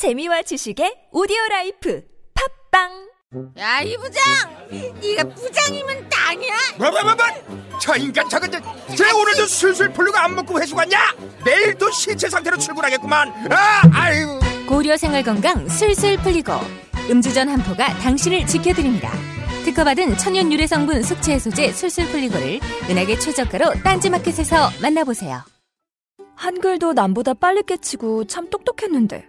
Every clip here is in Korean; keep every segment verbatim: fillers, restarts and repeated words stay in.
재미와 지식의 오디오라이프 팝빵. 야, 이 부장! 네가 부장이면 땅이야! 뭐뭐뭐뭐! 저 인간 저건 저, 쟤 오늘도 술술 풀리고 안 먹고 회수 갔냐? 내일도 신체 상태로 출근하겠구만! 아, 아유! 고려생활건강 술술 풀리고 음주전 한 포가 당신을 지켜드립니다. 특허받은 천연 유래 성분 숙취 해소제 술술 풀리고를 은하계 최저가로 딴지마켓에서 만나보세요. 한글도 남보다 빨리 깨치고 참 똑똑했는데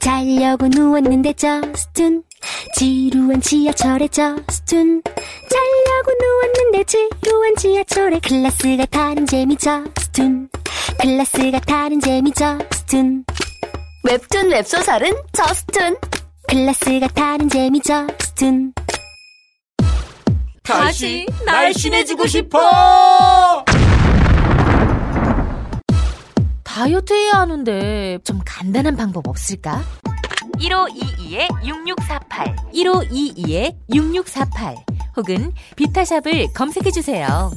자려고 누웠는데 저스툰, 지루한 지하철에 저스툰. 자려고 누웠는데 지루한 지하철에 클래스가 타는 재미 저스툰. 클래스가 타는 재미 저스툰. 웹툰 웹소설은 저스툰. 클래스가 타는 재미 저스툰. 다시 날씬해지고 싶어. 다이어트 해야 하는데 좀 간단한 방법 없을까? 일오이이 육육사팔 일오이이 육육사팔 혹은 비타샵을 검색해주세요.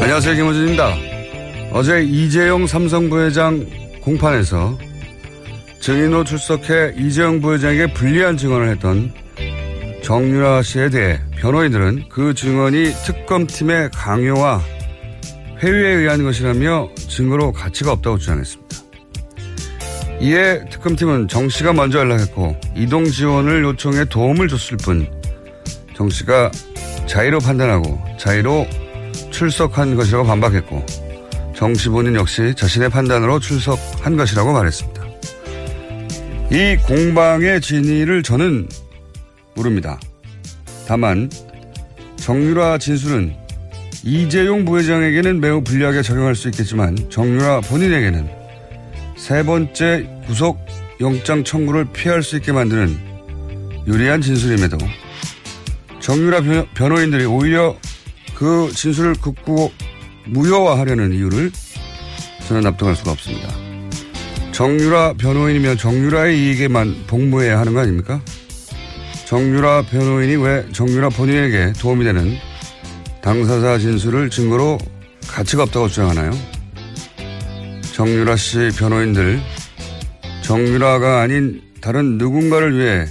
안녕하세요, 김호준입니다. 어제 이재용 삼성 부회장 공판에서 증인으로 출석해 이재용 부회장에게 불리한 증언을 했던 정유라 씨에 대해 변호인들은 그 증언이 특검팀의 강요와 회유에 의한 것이라며 증거로 가치가 없다고 주장했습니다. 이에 특검팀은 정 씨가 먼저 연락했고 이동 지원을 요청해 도움을 줬을 뿐 정 씨가 자의로 판단하고 자의로 출석한 것이라고 반박했고 정 씨 본인 역시 자신의 판단으로 출석한 것이라고 말했습니다. 이 공방의 진위를 저는 모릅니다. 다만 정유라 진술은 이재용 부회장에게는 매우 불리하게 적용할 수 있겠지만 정유라 본인에게는 세 번째 구속영장 청구를 피할 수 있게 만드는 유리한 진술임에도 정유라 변호, 변호인들이 오히려 그 진술을 극구 무효화하려는 이유를 저는 납득할 수가 없습니다. 정유라 변호인이면 정유라의 이익에만 복무해야 하는 거 아닙니까? 정유라 변호인이 왜 정유라 본인에게 도움이 되는 당사자 진술을 증거로 가치가 없다고 주장하나요? 정유라 씨 변호인들, 정유라가 아닌 다른 누군가를 위해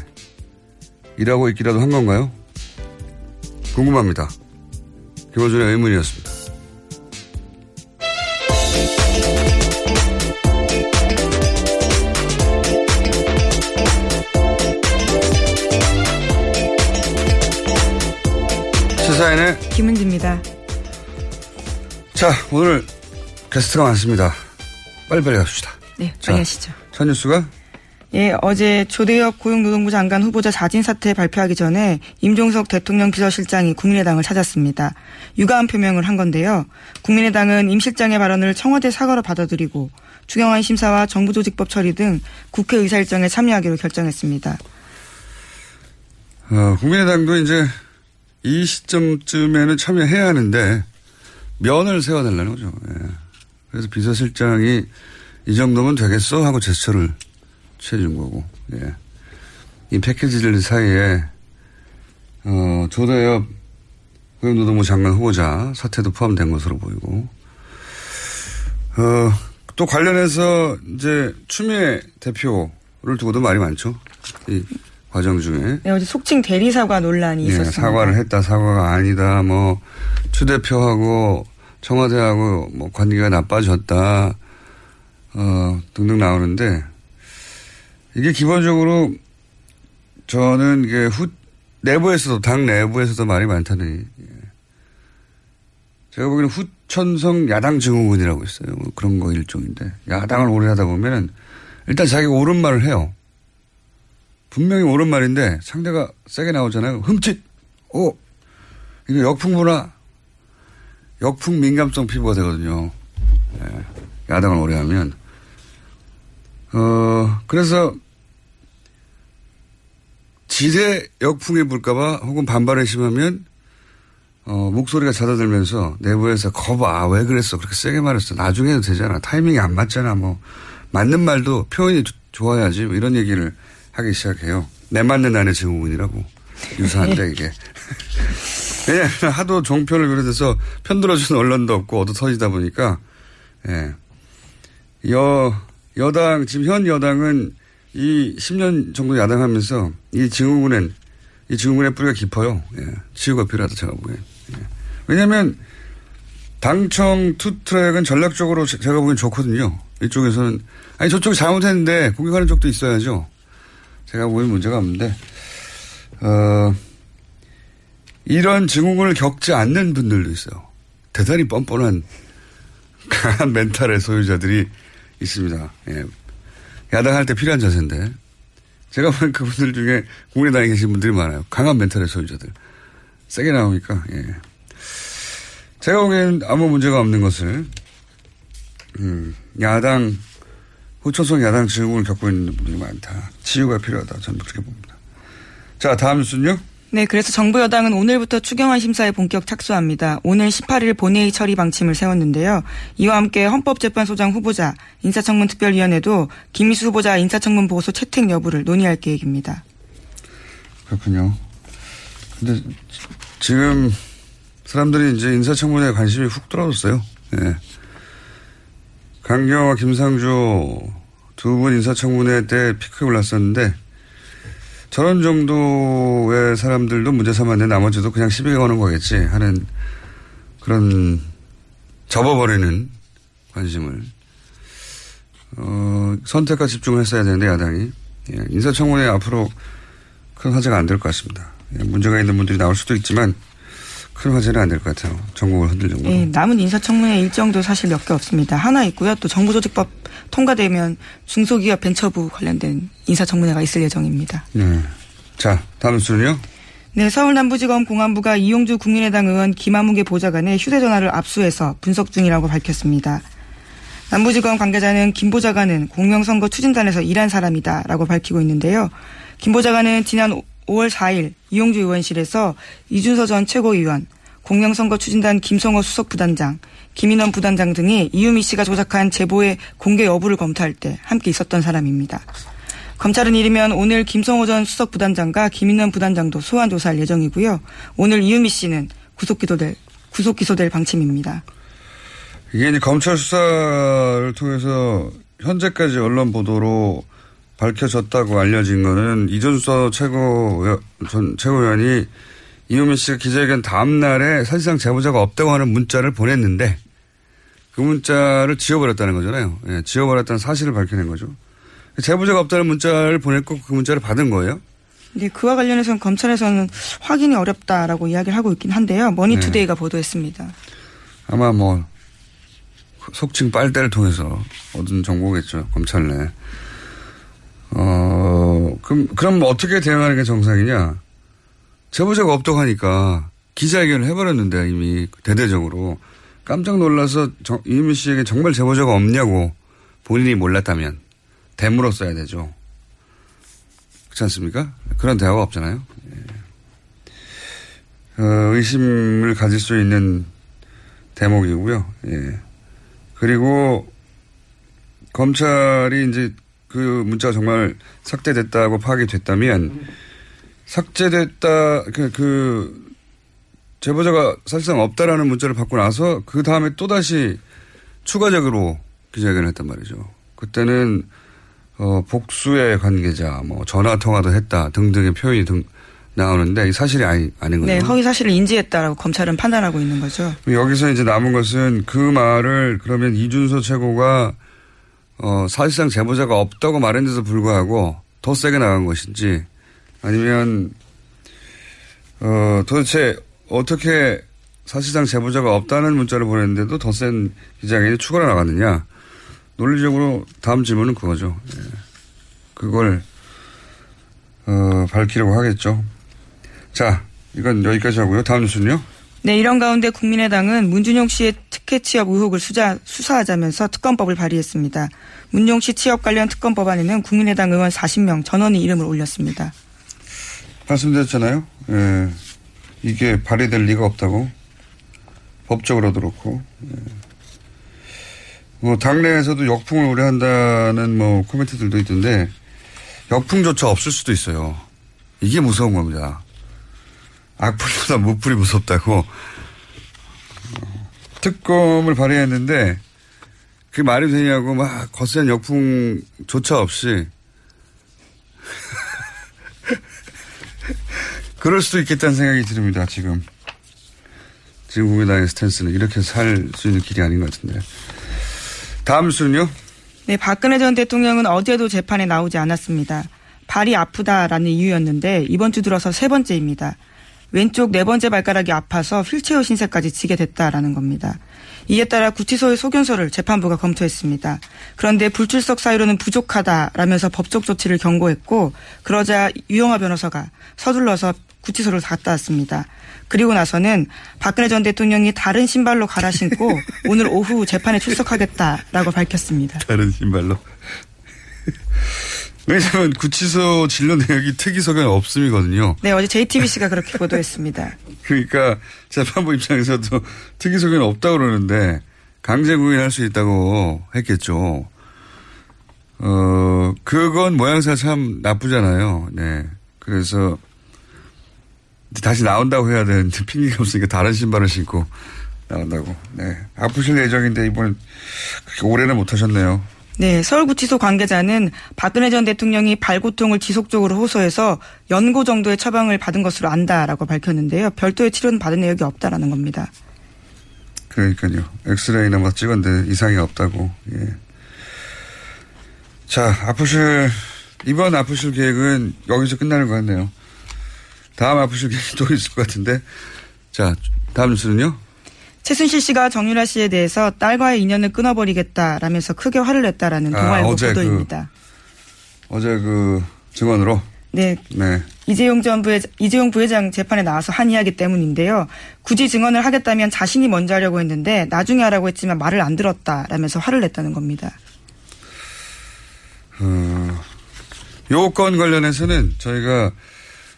일하고 있기라도 한 건가요? 궁금합니다. 김호준의 의문이었습니다. 시사인의 김은지입니다. 자, 오늘 게스트가 많습니다. 빨리빨리 갑시다. 네, 빨리 하시죠. 첫 뉴스가? 예, 어제 조대엽 고용노동부 장관 후보자 자진 사퇴 발표하기 전에 임종석 대통령 비서실장이 국민의당을 찾았습니다. 유감 표명을 한 건데요. 국민의당은 임 실장의 발언을 청와대 사과로 받아들이고 추경안 심사와 정부조직법 처리 등 국회 의사 일정에 참여하기로 결정했습니다. 어, 국민의당도 이제 이 시점쯤에는 참여해야 하는데 면을 세워달라는 거죠. 예. 그래서 비서실장이 이 정도면 되겠어 하고 제스처를 취해준 거고, 예. 이 패키지들 사이에, 어, 조대엽 고용노동부 장관 후보자 사태도 포함된 것으로 보이고, 어, 또 관련해서 이제 추미애 대표를 두고도 말이 많죠. 이 과정 중에. 네, 어제 속칭 대리사과 논란이 예, 있었습니다. 사과를 했다, 사과가 아니다, 뭐, 추 대표하고 청와대하고 뭐 관계가 나빠졌다, 어, 등등 나오는데, 이게 기본적으로 저는 이게 후, 내부에서도, 당 내부에서도 말이 많다는, 예. 제가 보기에는 후천성 야당 증후군이라고 있어요. 뭐 그런 거 일종인데. 야당을 오래 하다 보면은 일단 자기가 옳은 말을 해요. 분명히 옳은 말인데 상대가 세게 나오잖아요. 흠칫! 오! 이거 역풍구나. 역풍 민감성 피부가 되거든요. 예. 야당을 오래 하면. 어, 그래서 지대 역풍에 불까봐 혹은 반발에 심하면 어, 목소리가 잦아들면서 내부에서 거봐 왜 그랬어 그렇게 세게 말했어 나중에 해도 되잖아 타이밍이 안 맞잖아 뭐 맞는 말도 표현이 조, 좋아야지 뭐 이런 얘기를 하기 시작해요. 내 맞는 안의 증후군이라고 유사한데 이게 왜냐하면 하도 종편을 비롯해서 편들어주는 언론도 없고 얻어 터지다 보니까 예. 여, 여당 지금 현 여당은 이 십 년 정도 야당하면서 이 증후군은 이 증후군의 뿌리가 깊어요. 예. 치유가 필요하다 제가 보기엔. 예. 왜냐하면 당청 투 트랙은 전략적으로 제, 제가 보기엔 좋거든요. 이쪽에서는 아니 저쪽이 잘못했는데 공격하는 쪽도 있어야죠. 제가 보기엔 문제가 없는데 어, 이런 증후군을 겪지 않는 분들도 있어요. 대단히 뻔뻔한 강한 멘탈의 소유자들이 있습니다. 예. 야당할 때 필요한 자세인데 제가 보는 그분들 중에 국민의당에 계신 분들이 많아요. 강한 멘탈의 소유자들. 세게 나오니까. 예. 제가 보기엔 아무 문제가 없는 것을 음, 야당 후천성 야당 증후군을 겪고 있는 분들이 많다. 치유가 필요하다. 저는 그렇게 봅니다. 자, 다음 뉴스는요. 네, 그래서 정부 여당은 오늘부터 추경안 심사에 본격 착수합니다. 오늘 십팔 일 본회의 처리 방침을 세웠는데요. 이와 함께 헌법재판소장 후보자, 인사청문 특별위원회도 김희수 후보자 인사청문 보고서 채택 여부를 논의할 계획입니다. 그렇군요. 근데 지금 사람들이 이제 인사청문회에 관심이 훅 떨어졌어요. 예. 강경화, 김상조 두 분 인사청문회 때 피크에 올랐었는데 저런 정도의 사람들도 문제 삼았는데 나머지도 그냥 시비 거는 거겠지 하는 그런 접어버리는 관심을 어, 선택과 집중을 했어야 되는데 야당이 예, 인사청문회 앞으로 큰 화제가 안 될 것 같습니다. 예, 문제가 있는 분들이 나올 수도 있지만 큰 화제는 안 될 것 같아요. 전국을 흔들 정도로. 예, 남은 인사청문회 일정도 사실 몇 개 없습니다. 하나 있고요. 또 정부조직법 통과되면 중소기업 벤처부 관련된 인사청문회가 있을 예정입니다. 네. 자, 다음 순요. 네, 서울 남부지검 공안부가 이용주 국민의당 의원 김아무개 보좌관의 휴대전화를 압수해서 분석 중이라고 밝혔습니다. 남부지검 관계자는 김 보좌관은 공명선거 추진단에서 일한 사람이다라고 밝히고 있는데요. 김 보좌관은 지난 오월 사일 이용주 의원실에서 이준서 전 최고위원, 공명선거 추진단 김성호 수석 부단장, 김인원 부단장 등이 이유미 씨가 조작한 제보의 공개 여부를 검토할 때 함께 있었던 사람입니다. 검찰은 이르면 오늘 김성호 전 수석 부단장과 김인원 부단장도 소환 조사할 예정이고요. 오늘 이유미 씨는 구속 기소될, 구속 기소될 방침입니다. 이게 이제 검찰 수사를 통해서 현재까지 언론 보도로 밝혀졌다고 알려진 거는 이준서 최고, 전 최고위원이 이유미 씨가 기자회견 다음 날에 사실상 제보자가 없다고 하는 문자를 보냈는데 그 문자를 지워버렸다는 거잖아요. 예, 지워버렸다는 사실을 밝혀낸 거죠. 제보자가 없다는 문자를 보냈고 그 문자를 받은 거예요? 네, 그와 관련해서는 검찰에서는 확인이 어렵다라고 이야기를 하고 있긴 한데요. 머니투데이가 네. 보도했습니다. 아마 뭐 속칭 빨대를 통해서 얻은 정보겠죠. 검찰 내. 어, 그럼, 그럼 어떻게 대응하는 게 정상이냐? 제보자가 없다고 하니까 기자회견을 해버렸는데 이미 대대적으로 깜짝 놀라서 정, 이유미 씨에게 정말 제보자가 없냐고 본인이 몰랐다면 대물었어야 되죠. 그렇지 않습니까? 그런 대화가 없잖아요. 예. 어, 의심을 가질 수 있는 대목이고요. 예. 그리고 검찰이 이제 그 문자가 정말 삭제됐다고 파악이 됐다면 삭제됐다 그, 그 제보자가 사실상 없다라는 문자를 받고 나서 그 다음에 또다시 추가적으로 기자회견을 했단 말이죠. 그때는 어, 복수의 관계자 뭐 전화통화도 했다 등등의 표현이 등, 나오는데 사실이 아니, 아닌 거죠. 네. 허위 사실을 인지했다라고 검찰은 판단하고 있는 거죠. 여기서 이제 남은 것은 그 말을 그러면 이준서 최고가 어, 사실상 제보자가 없다고 말했는데도 불구하고 더 세게 나간 것인지 아니면 어, 도대체 어떻게 사실상 제보자가 없다는 문자를 보냈는데도 더 센 기자회견이 추가로 나갔느냐. 논리적으로 다음 질문은 그거죠. 예. 그걸 어, 밝히려고 하겠죠. 자, 이건 여기까지 하고요. 다음 뉴스는요. 네, 이런 가운데 국민의당은 문준용 씨의 특혜 취업 의혹을 수사, 수사하자면서 특검법을 발의했습니다. 문용 씨 취업 관련 특검법안에는 국민의당 의원 사십 명 전원이 이름을 올렸습니다. 말씀드렸잖아요. 예. 이게 발의될 리가 없다고. 법적으로도 그렇고. 예. 뭐 당내에서도 역풍을 우려한다는 뭐 코멘트들도 있던데 역풍조차 없을 수도 있어요. 이게 무서운 겁니다. 악플보다 무플이 무섭다고. 특검을 발의했는데 그게 말이 되냐고 막 거센 역풍조차 없이 그럴 수도 있겠다는 생각이 듭니다. 지금 지금 국민의당의 스탠스는 이렇게 살 수 있는 길이 아닌 것 같은데. 다음 순요. 네, 박근혜 전 대통령은 어제도 재판에 나오지 않았습니다. 발이 아프다라는 이유였는데 이번 주 들어서 세 번째입니다. 왼쪽 네 번째 발가락이 아파서 휠체어 신세까지 지게 됐다라는 겁니다. 이에 따라 구치소의 소견서를 재판부가 검토했습니다. 그런데 불출석 사유로는 부족하다라면서 법적 조치를 경고했고 그러자 유영하 변호사가 서둘러서 구치소를 갔다 왔습니다. 그리고 나서는 박근혜 전 대통령이 다른 신발로 갈아 신고 오늘 오후 재판에 출석하겠다라고 밝혔습니다. 다른 신발로. 왜냐하면 구치소 진료 내역이 특이 소견이 없음이거든요. 네, 어제 제이티비씨가 그렇게 보도했습니다. 그러니까 재판부 입장에서도 특이 소견이 없다고 그러는데 강제 구인할 수 있다고 했겠죠. 어, 그건 모양새가 참 나쁘잖아요. 네, 그래서 다시 나온다고 해야 되는데 핑계가 없으니까 다른 신발을 신고 나온다고. 네, 아프실 예정인데 이번엔 그렇게 오래는 못하셨네요. 네, 서울구치소 관계자는 박근혜 전 대통령이 발고통을 지속적으로 호소해서 연고 정도의 처방을 받은 것으로 안다라고 밝혔는데요. 별도의 치료는 받은 내역이 없다라는 겁니다. 그러니까요. 엑스레이나 뭐 찍었는데 이상이 없다고. 예. 자, 아프실, 이번 아프실 계획은 여기서 끝나는 것 같네요. 다음 아프실 계획이 또 있을 것 같은데. 자, 다음 뉴스는요. 최순실 씨가 정유라 씨에 대해서 딸과의 인연을 끊어버리겠다라면서 크게 화를 냈다라는 아, 동아일보 어제 보도입니다. 그, 어제 그 증언으로? 네. 네. 이재용 전 부회장, 이재용 부회장 재판에 나와서 항의하기 때문인데요. 굳이 증언을 하겠다면 자신이 먼저 하려고 했는데 나중에 하라고 했지만 말을 안 들었다라면서 화를 냈다는 겁니다. 어, 요 건 관련해서는 저희가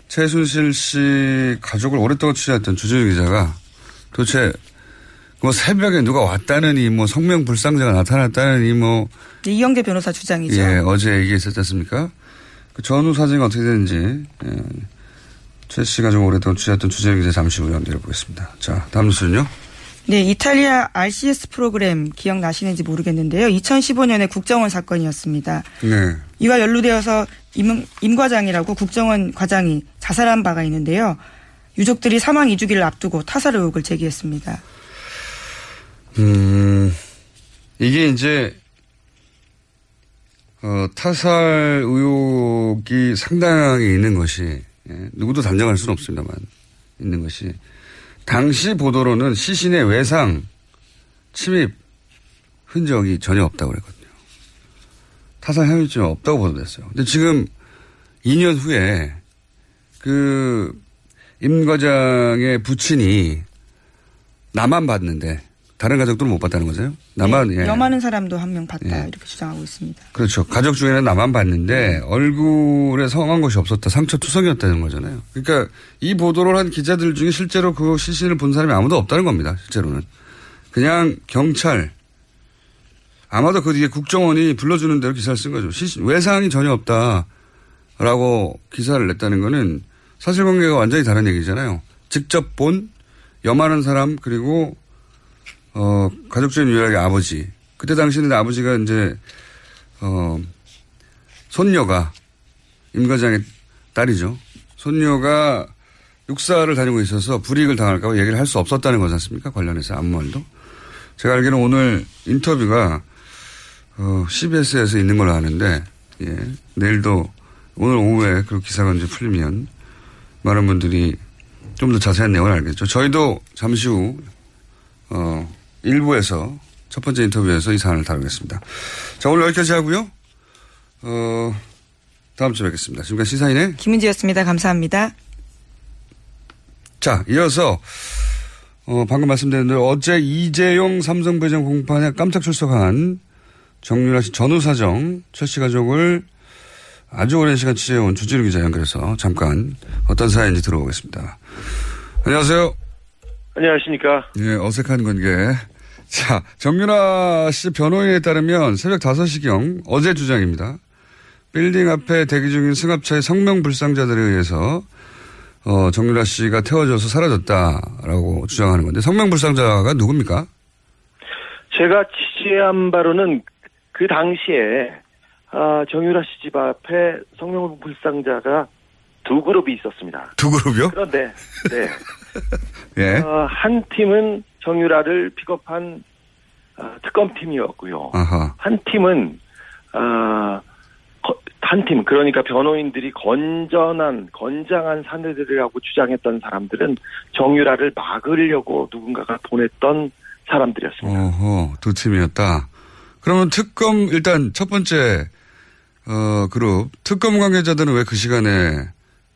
최순실 씨 가족을 오랫동안 취재했던 주진우 기자가 도대체 뭐 새벽에 누가 왔다느니 뭐 성명불상자가 나타났다느니 뭐. 이형재 변호사 주장이죠. 예, 어제 얘기했었지 않습니까? 그 전후 사정이 어떻게 되는지. 예. 최 씨가 좀 오랫동안 취재했던 주제에 대해서 잠시 후에 연결해 보겠습니다. 자, 다음 뉴스는요. 네, 이탈리아 알씨에스 프로그램 기억나시는지 모르겠는데요. 이천십오 년에 국정원 사건이었습니다. 네. 이와 연루되어서 임, 임 과장이라고 국정원 과장이 자살한 바가 있는데요. 유족들이 사망 이 주기를 앞두고 타살 의혹을 제기했습니다. 음, 이게 이제, 어, 타살 의혹이 상당히 있는 것이, 예, 누구도 단정할 수는 없습니다만, 있는 것이, 당시 보도로는 시신의 외상, 침입, 흔적이 전혀 없다고 그랬거든요. 타살 혐의점이 없다고 보도됐어요. 근데 지금 이 년 후에, 그, 임 과장의 부친이 나만 봤는데, 다른 가족들은 못 봤다는 거죠? 나만, 네, 예. 염하는 사람도 한 명 봤다, 예. 이렇게 주장하고 있습니다. 그렇죠. 가족 중에는 나만 봤는데 얼굴에 성한 것이 없었다. 상처투성이었다는 거잖아요. 그러니까 이 보도를 한 기자들 중에 실제로 그 시신을 본 사람이 아무도 없다는 겁니다. 실제로는. 그냥 경찰, 아마도 그 뒤에 국정원이 불러주는 대로 기사를 쓴 거죠. 시신, 외상이 전혀 없다라고 기사를 냈다는 거는 사실관계가 완전히 다른 얘기잖아요. 직접 본 염하는 사람 그리고 어, 가족적인 유일하게 아버지. 그때 당시에는 아버지가 이제, 어, 손녀가, 임과장의 딸이죠. 손녀가 육사를 다니고 있어서 불이익을 당할까봐 얘기를 할 수 없었다는 거지 않습니까? 관련해서 아무 말도. 제가 알기로는 오늘 인터뷰가, 어, 씨비에스에서 있는 걸로 아는데, 예. 내일도 오늘 오후에 그 기사가 이제 풀리면 많은 분들이 좀 더 자세한 내용을 알겠죠. 저희도 잠시 후 어, 일부에서 첫 번째 인터뷰에서 이 사안을 다루겠습니다. 자, 오늘 여기까지 하고요. 어, 다음 주에 뵙겠습니다. 지금까지 시사인의 김은지였습니다. 감사합니다. 자, 이어서 어, 방금 말씀드린 대로 어제 이재용 삼성 배정 공판에 깜짝 출석한 정유라 씨 전후 사정, 최 씨 가족을 아주 오랜 시간 취재해온 주진우 기자 연결해서 잠깐 어떤 사연인지 들어보겠습니다. 안녕하세요. 안녕하십니까. 예, 어색한 관계. 자, 정유라 씨 변호인에 따르면 새벽 다섯 시경 어제 주장입니다. 빌딩 앞에 대기 중인 승합차의 성명불상자들에 의해서 어, 정유라 씨가 태워져서 사라졌다라고 주장하는 건데, 성명불상자가 누굽니까? 제가 취재한 바로는 그 당시에 아, 정유라 씨 집 앞에 성명불상자가 두 그룹이 있었습니다. 두 그룹이요? 그런데, 네. 예. 어, 한 팀은 정유라를 픽업한 어, 특검팀이었고요. 아하. 한 팀은, 어, 한 팀, 그러니까 변호인들이 건전한, 건장한 사내들이라고 주장했던 사람들은 정유라를 막으려고 누군가가 보냈던 사람들이었습니다. 어허, 두 팀이었다. 그러면 특검, 일단 첫 번째, 어, 그룹, 특검 관계자들은 왜 그 시간에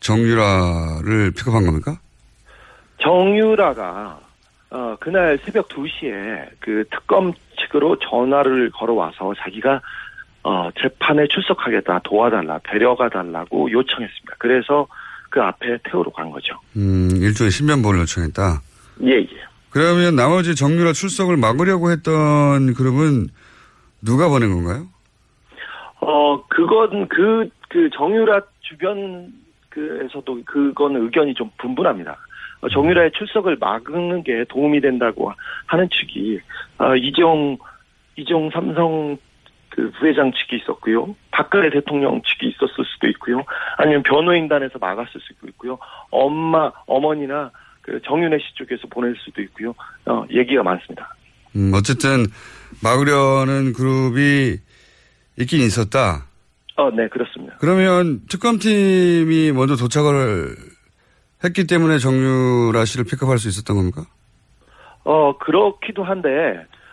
정유라를 픽업한 겁니까? 정유라가, 어, 그날 새벽 두 시에 그 특검 측으로 전화를 걸어와서 자기가, 어, 재판에 출석하겠다, 도와달라, 데려가달라고 요청했습니다. 그래서 그 앞에 태우러 간 거죠. 음, 일종의 신변보호를 요청했다? 예, 예. 그러면 나머지 정유라 출석을 막으려고 했던 그룹은 누가 보낸 건가요? 어, 그건, 그, 그 정유라 주변, 그에서도 그건 의견이 좀 분분합니다. 정유라의 출석을 막는 게 도움이 된다고 하는 측이 어, 이재용 이재용 삼성 그 부회장 측이 있었고요, 박근혜 대통령 측이 있었을 수도 있고요, 아니면 변호인단에서 막았을 수도 있고요, 엄마 어머니나 그 정윤혜 씨 쪽에서 보낼 수도 있고요. 어, 얘기가 많습니다. 음, 어쨌든 막으려는 그룹이 있긴 있었다. 어, 네, 그렇습니다. 그러면 특검팀이 먼저 도착을 했기 때문에 정유라 씨를 픽업할 수 있었던 겁니까? 어, 그렇기도 한데,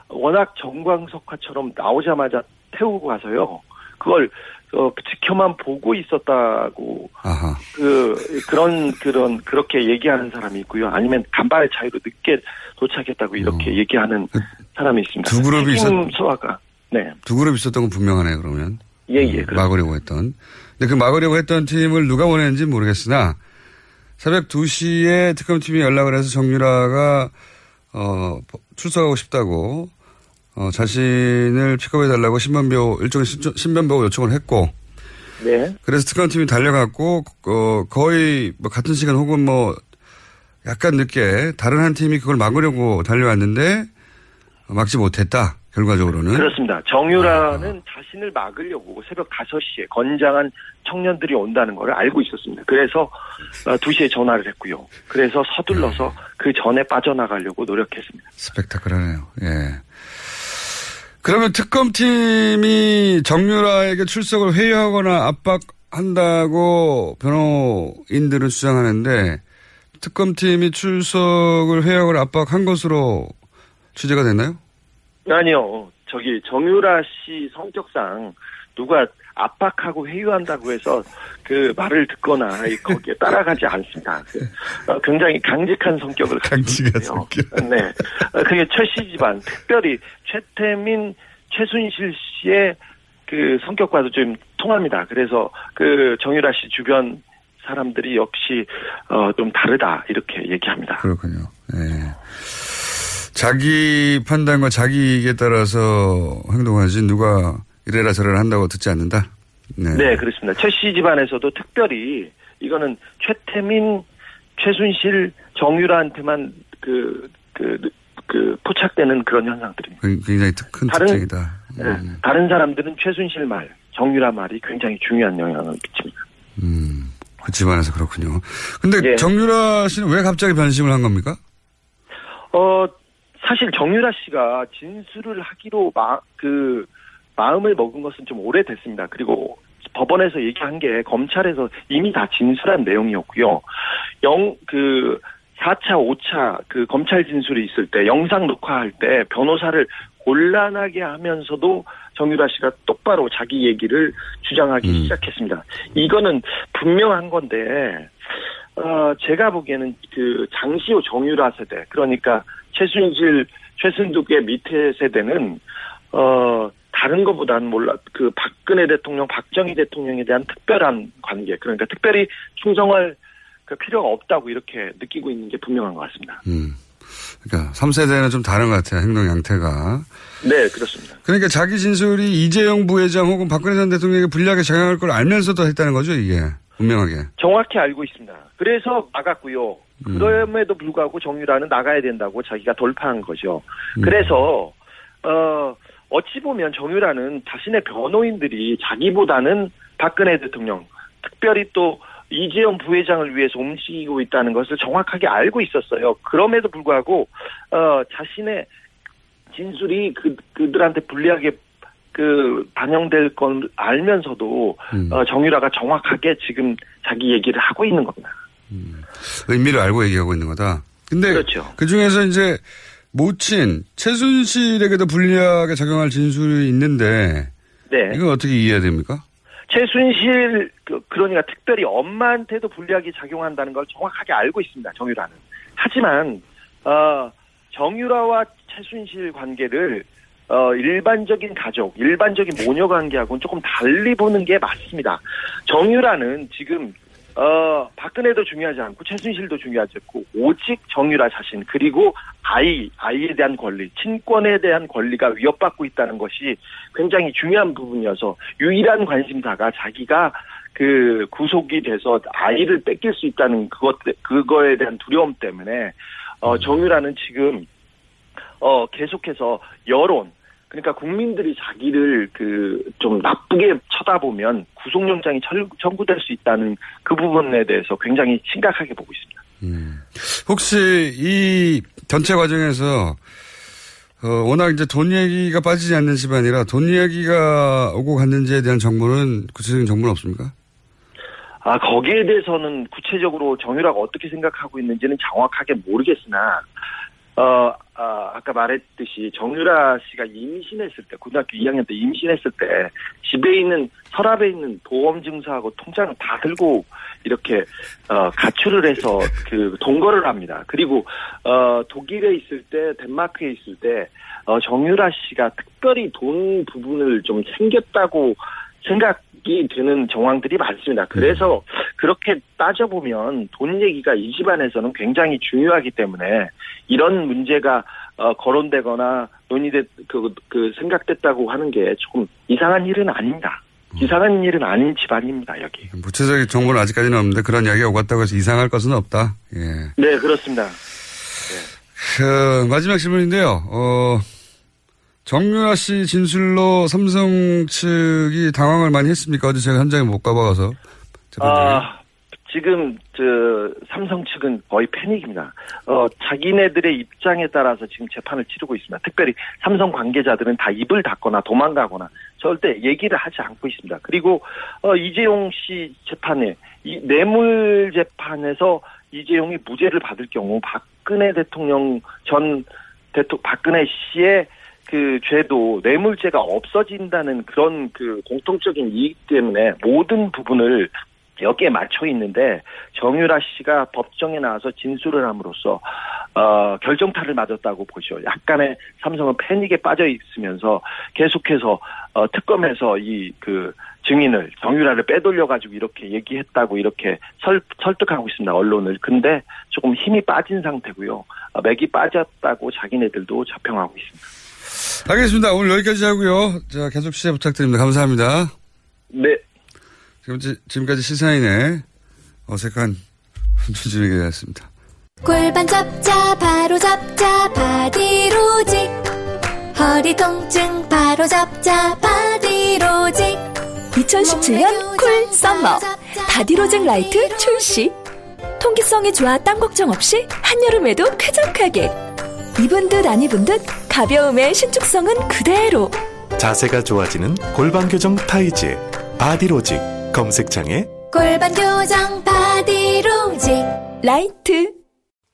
워낙 정광석화처럼 나오자마자 태우고 가서요, 그걸, 어, 지켜만 보고 있었다고, 아하. 그, 그런, 그런, 그렇게 얘기하는 사람이 있고요. 아니면 간발의 차이로 늦게 도착했다고 이렇게 어. 얘기하는 사람이 있습니다. 두 그룹이 있었다. 네. 두 그룹이 있었던 건 분명하네요, 그러면. 예, 예. 음, 막으려고 했던. 근데 그 막으려고 했던 팀을 누가 보냈는지 모르겠으나, 새벽 두 시에 특검팀이 연락을 해서 정유라가 어, 출석하고 싶다고 어, 자신을 픽업해달라고 신변보호, 일종의 신변보호 요청을 했고, 네. 그래서 특검팀이 달려갔고 어, 거의 뭐 같은 시간 혹은 뭐 약간 늦게 다른 한 팀이 그걸 막으려고 달려왔는데 막지 못했다, 결과적으로는. 그렇습니다. 정유라는 아. 자신을 막으려고 새벽 다섯 시에 건장한 청년들이 온다는 걸 알고 있었습니다. 그래서 두 시에 전화를 했고요. 그래서 서둘러서 네. 그 전에 빠져나가려고 노력했습니다. 스펙타클하네요. 예. 그러면 특검팀이 정유라에게 출석을 회유하거나 압박한다고 변호인들은 주장하는데, 특검팀이 출석을 회유하거나 압박한 것으로 취재가 됐나요? 아니요. 저기 정유라 씨 성격상 누가 압박하고 회유한다고 해서 그 말을 듣거나 거기에 따라가지 않습니다. 굉장히 강직한 성격을 강직한 가지고 있어요. 네, 그게 최 씨 집안, 특별히 최태민, 최순실 씨의 그 성격과도 좀 통합니다. 그래서 그 정유라 씨 주변 사람들이 역시 어, 좀 다르다 이렇게 얘기합니다. 그렇군요. 네. 자기 판단과 자기에 따라서 행동하지 누가 이래라 저래라 한다고 듣지 않는다? 네, 네, 그렇습니다. 최 씨 집안에서도 특별히 이거는 최태민, 최순실, 정유라한테만 그, 그, 그 포착되는 그런 현상들입니다. 굉장히 큰 특징이다. 다른, 네, 다른 사람들은 최순실 말, 정유라 말이 굉장히 중요한 영향을 끼칩니다. 음, 그 집안에서 그렇군요. 근데 네. 정유라 씨는 왜 갑자기 변심을 한 겁니까? 어, 사실 정유라 씨가 진술을 하기로 막 그 마음을 먹은 것은 좀 오래됐습니다. 그리고 법원에서 얘기한 게 검찰에서 이미 다 진술한 내용이었고요. 영, 그, 사 차, 오 차 그 검찰 진술이 있을 때 영상 녹화할 때 변호사를 곤란하게 하면서도 정유라 씨가 똑바로 자기 얘기를 주장하기 음. 시작했습니다. 이거는 분명한 건데 어, 제가 보기에는 그 장시호 정유라 세대, 그러니까 최순실, 최순득의 밑에 세대는 어, 다른 것보다는 몰라 그 박근혜 대통령, 박정희 대통령에 대한 특별한 관계, 그러니까 특별히 충성할 필요가 없다고 이렇게 느끼고 있는 게 분명한 것 같습니다. 음. 그러니까 삼 세대는 좀 다른 것 같아요. 행동 양태가. 네, 그렇습니다. 그러니까 자기 진술이 이재용 부회장 혹은 박근혜 전 대통령에게 불리하게 작용할 걸 알면서도 했다는 거죠, 이게. 분명하게. 정확히 알고 있습니다. 그래서 막았고요. 음. 그럼에도 불구하고 정유라는 나가야 된다고 자기가 돌파한 거죠. 음. 그래서 어, 어찌 보면 정유라는 자신의 변호인들이 자기보다는 박근혜 대통령, 특별히 또 이재용 부회장을 위해서 움직이고 있다는 것을 정확하게 알고 있었어요. 그럼에도 불구하고 어, 자신의 진술이 그, 그들한테 불리하게 그 반영될 건 알면서도 음. 어, 정유라가 정확하게 지금 자기 얘기를 하고 있는 겁니다. 음. 의미를 알고 얘기하고 있는 거다. 근데 그렇죠. 그중에서 이제 모친 최순실에게도 불리하게 작용할 진술이 있는데 네. 이건 어떻게 이해해야 됩니까? 최순실, 그러니까 특별히 엄마한테도 불리하게 작용한다는 걸 정확하게 알고 있습니다, 정유라는. 하지만 어, 정유라와 최순실 관계를 어, 일반적인 가족, 일반적인 모녀 관계하고는 조금 달리 보는 게 맞습니다. 정유라는 지금 어, 박근혜도 중요하지 않고 최순실도 중요하지 않고 오직 정유라 자신, 그리고 아이, 아이에 대한 권리, 친권에 대한 권리가 위협받고 있다는 것이 굉장히 중요한 부분이어서 유일한 관심사가 자기가 그 구속이 돼서 아이를 뺏길 수 있다는 그것, 그거에 대한 두려움 때문에 어, 정유라는 지금 어, 계속해서 여론, 그러니까 국민들이 자기를 그 좀 나쁘게 쳐다보면 구속영장이 청구될 수 있다는 그 부분에 대해서 굉장히 심각하게 보고 있습니다. 음. 혹시 이 전체 과정에서 어, 워낙 이제 돈 얘기가 빠지지 않는 집안이라 돈 얘기가 오고 갔는지에 대한 정보는 구체적인 정보는 없습니까? 아, 거기에 대해서는 구체적으로 정유라가 어떻게 생각하고 있는지는 정확하게 모르겠으나 어, 아, 아까 말했듯이 정유라 씨가 임신했을 때, 고등학교 이 학년 때 임신했을 때 집에 있는 서랍에 있는 보험증서하고 통장을 다 들고 이렇게 어, 가출을 해서 그 동거를 합니다. 그리고 어, 독일에 있을 때, 덴마크에 있을 때 어, 정유라 씨가 특별히 돈 부분을 좀 챙겼다고 생각이 드는 정황들이 많습니다. 그래서 그렇게 따져보면 돈 얘기가 이 집안에서는 굉장히 중요하기 때문에 이런 문제가 어, 거론되거나 논의됐 그, 그 생각됐다고 하는 게 조금 이상한 일은 아닙니다. 이상한 일은 아닌 집안입니다, 여기. 구체적인 정보는 아직까지는 없는데 그런 이야기가 오갔다고 해서 이상할 것은 없다. 예. 네, 그렇습니다. 네. 그, 마지막 질문인데요. 어, 정유라 씨 진술로 삼성 측이 당황을 많이 했습니까? 어제 제가 현장에 못 가봐서. 아, 지금 저 삼성 측은 거의 패닉입니다. 어, 자기네들의 입장에 따라서 지금 재판을 치르고 있습니다. 특별히 삼성 관계자들은 다 입을 닫거나 도망가거나 절대 얘기를 하지 않고 있습니다. 그리고 어, 이재용 씨 재판에 이 뇌물 재판에서 이재용이 무죄를 받을 경우 박근혜 대통령 전 대통령 박근혜 씨의 그 죄도 뇌물죄가 없어진다는 그런 그 공통적인 이익 때문에 모든 부분을 여기에 맞춰 있는데 정유라 씨가 법정에 나와서 진술을 함으로써 어, 결정타를 맞았다고 보죠. 약간의 삼성은 패닉에 빠져 있으면서 계속해서 어, 특검에서 이 그 증인을 정유라를 빼돌려 가지고 이렇게 얘기했다고 이렇게 설, 설득하고 있습니다, 언론을. 근데 조금 힘이 빠진 상태고요. 어, 맥이 빠졌다고 자기네들도 자평하고 있습니다. 알겠습니다. 오늘 여기까지 하고요. 자, 계속 취재 부탁드립니다. 감사합니다. 네. 지금, 지금까지 시사인의 어색한 주진우 기자였습니다. 골반 잡자, 바로 잡자, 바디로직. 허리 통증, 바로 잡자, 바디로직. 이천십칠 년 쿨 썸머. 바디로직 라이트 출시. 통기성이 좋아 땀 걱정 없이 한여름에도 쾌적하게. 입은 듯 안 입은 듯 가벼움의 신축성은 그대로. 자세가 좋아지는 골반교정 타이즈. 바디로직 검색창에 골반 교정 바디로직 라이트.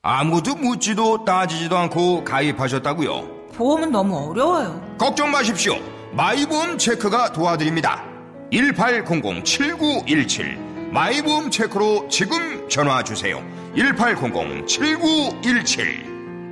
아무도 묻지도 따지지도 않고 가입하셨다고요? 보험은 너무 어려워요. 걱정 마십시오. 마이보험 체크가 도와드립니다. 일팔공공 칠구일칠 마이보험 체크로 지금 전화주세요. 일팔공공 칠구일칠.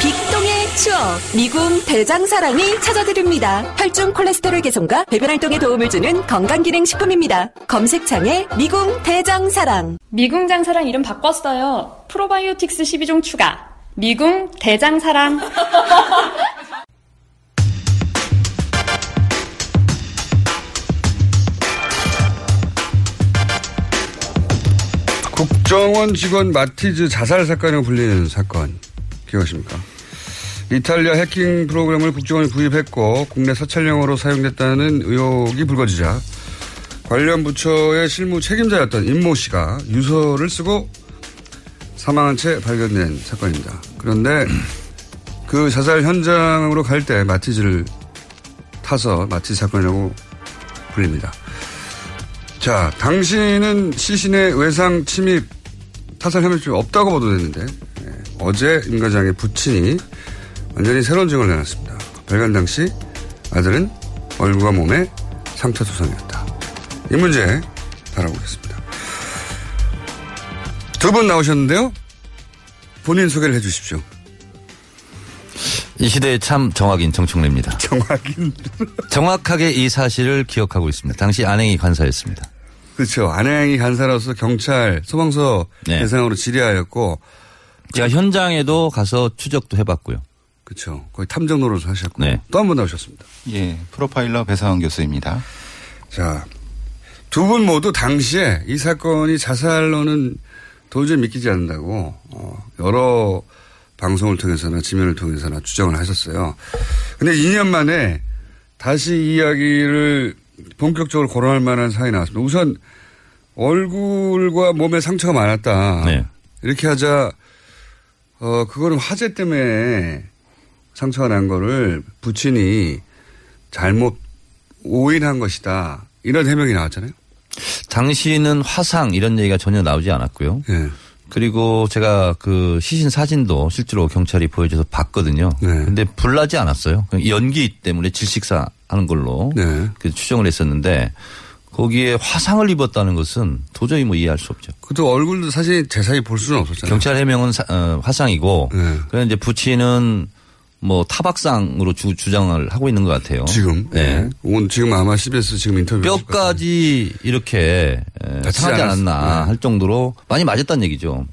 빅동의 추억, 미궁 대장사랑이 찾아드립니다. 혈중 콜레스테롤 개선과 배변활동에 도움을 주는 건강기능식품입니다. 검색창에 미궁 대장사랑. 미궁 장사랑 이름 바꿨어요. 프로바이오틱스 십이 종 추가. 미궁 대장사랑. 국정원 직원 마티즈 자살 사건으로 불리는 사건 기억하십니까? 이탈리아 해킹 프로그램을 국정원이 구입했고 국내 사찰용으로 사용됐다는 의혹이 불거지자 관련 부처의 실무 책임자였던 임모 씨가 유서를 쓰고 사망한 채 발견된 사건입니다. 그런데 그 자살 현장으로 갈 때 마티즈를 타서 마티즈 사건이라고 불립니다. 자, 당신은 시신의 외상 침입 타살 혐의점이 없다고 보도됐는데 네, 어제 임 과장의 부친이 완전히 새로운 증언을 내놨습니다. 발견 당시 아들은 얼굴과 몸에 상처 손상이었다. 이 문제 다뤄보겠습니다. 두 분 나오셨는데요. 본인 소개를 해 주십시오. 이 시대의 참 정확인 정총래입니다. 정확인. 정확하게 이 사실을 기억하고 있습니다. 당시 안행이 간사였습니다. 그렇죠. 안행이 간사로서 경찰, 소방서 네. 대상으로 질의하였고 제가 그, 현장에도 가서 추적도 해봤고요. 그렇죠. 거의 탐정 노릇을 하셨고 네. 또 한 분 나오셨습니다. 예, 프로파일러 배상훈 교수입니다. 자, 두 분 모두 당시에 이 사건이 자살로는 도저히 믿기지 않는다고 어, 여러 방송을 통해서나 지면을 통해서나 주장을 하셨어요. 그런데 이 년 만에 다시 이야기를 본격적으로 거론할 만한 사안이 나왔습니다. 우선 얼굴과 몸에 상처가 많았다. 네. 이렇게 하자 어 그거는 화재 때문에 상처가 난 거를 부친이 잘못 오인한 것이다. 이런 해명이 나왔잖아요. 당시에는 화상 이런 얘기가 전혀 나오지 않았고요. 네. 그리고 제가 그 시신 사진도 실제로 경찰이 보여줘서 봤거든요. 네. 근데 불나지 않았어요. 연기 때문에 질식사 하는 걸로 네. 추정을 했었는데 거기에 화상을 입었다는 것은 도저히 뭐 이해할 수 없죠. 그것도 얼굴도 사실 제사에 볼 수는 없었잖아요. 경찰 해명은 사, 어, 화상이고 네. 그래서 이제 부친은 뭐 타박상으로 주, 주장을 하고 있는 것 같아요. 지금. 네. 네. 지금 아마 씨비에스 지금 인터뷰. 뼈까지 이렇게 상하지 않았나 네. 할 정도로 많이 맞았다는 얘기죠.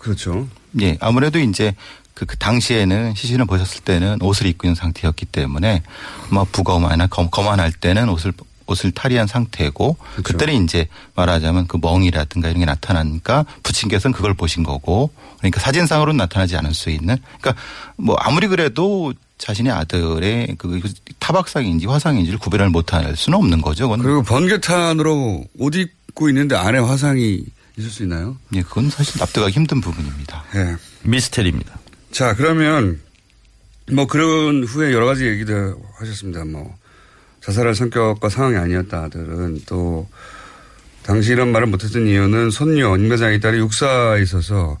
그렇죠. 예. 네. 아무래도 이제 그, 그 당시에는 시신을 보셨을 때는 옷을 입고 있는 상태였기 때문에 아마 부검하나 검, 검안할 때는 옷을 옷을 탈의한 상태고 그렇죠. 그때는 이제 말하자면 그 멍이라든가 이런 게 나타나니까 부친께서는 그걸 보신 거고 그러니까 사진상으로는 나타나지 않을 수 있는 그러니까 뭐 아무리 그래도 자신의 아들의 그 타박상인지 화상인지를 구별을 못할 수는 없는 거죠. 그건. 그리고 번개탄으로 옷 입고 있는데 안에 화상이 있을 수 있나요? 예, 그건 사실 납득하기 힘든 부분입니다. 예, 미스터리입니다. 자, 그러면 뭐 그런 후에 여러 가지 얘기도 하셨습니다. 뭐. 자살할 성격과 상황이 아니었다 아들은 또 당시 이런 말을 못했던 이유는 손녀 임과장의 딸이 육사에 있어서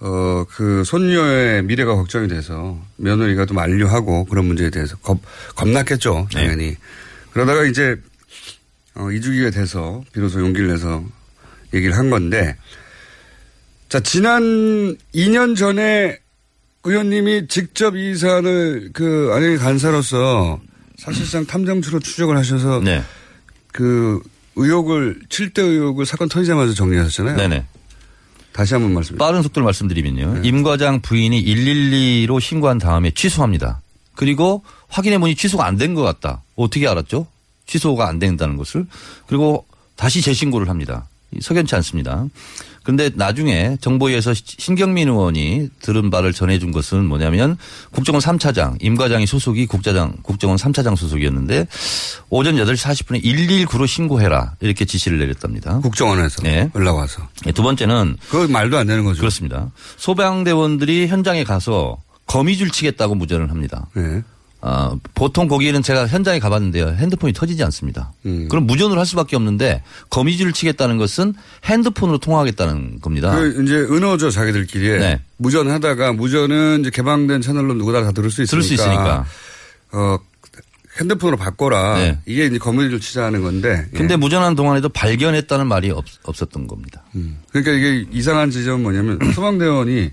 어, 그 손녀의 미래가 걱정이 돼서 며느리가 좀 만류하고 그런 문제에 대해서 겁, 겁났겠죠 당연히. 네. 그러다가 이제 어, 이주기가 돼서 비로소 용기를 내서 얘기를 한 건데 자 지난 이 년 전에 의원님이 직접 이 사안을 그 안행의 간사로서 사실상 탐정추로 추적을 하셔서 네. 그 의혹을 칠 대 의혹을 사건 터지자마자 정리하셨잖아요. 네네. 다시 한번 말씀드립니다. 빠른 속도로 말씀드리면요. 네. 임 과장 부인이 일일이로 신고한 다음에 취소합니다. 그리고 확인해보니 취소가 안 된 것 같다. 어떻게 알았죠? 취소가 안 된다는 것을. 그리고 다시 재신고를 합니다. 석연치 않습니다. 그런데 나중에 정보위에서 신경민 의원이 들은 바를 전해준 것은 뭐냐면 국정원 삼 차장, 임 과장이 소속이 국자장, 국정원 삼 차장 소속이었는데 오전 여덟 시 사십 분에 일일구로 신고해라 이렇게 지시를 내렸답니다. 국정원에서 네. 올라와서. 네. 두 번째는. 그거 말도 안 되는 거죠. 그렇습니다. 소방대원들이 현장에 가서 거미줄 치겠다고 무전을 합니다. 네. 어, 보통 거기에는 제가 현장에 가봤는데요. 핸드폰이 터지지 않습니다. 음. 그럼 무전을 할 수밖에 없는데 거미줄을 치겠다는 것은 핸드폰으로 통화하겠다는 겁니다. 그 이제 은어죠 자기들끼리. 네. 무전하다가 무전은 이제 개방된 채널로 누구나 다 들을 수 있으니까. 들을 수 있으니까. 어, 핸드폰으로 바꿔라. 네. 이게 이제 거미줄 치자는 건데. 근데 예. 무전하는 동안에도 발견했다는 말이 없, 없었던 겁니다. 음. 그러니까 이게 이상한 지점은 뭐냐면 소방대원이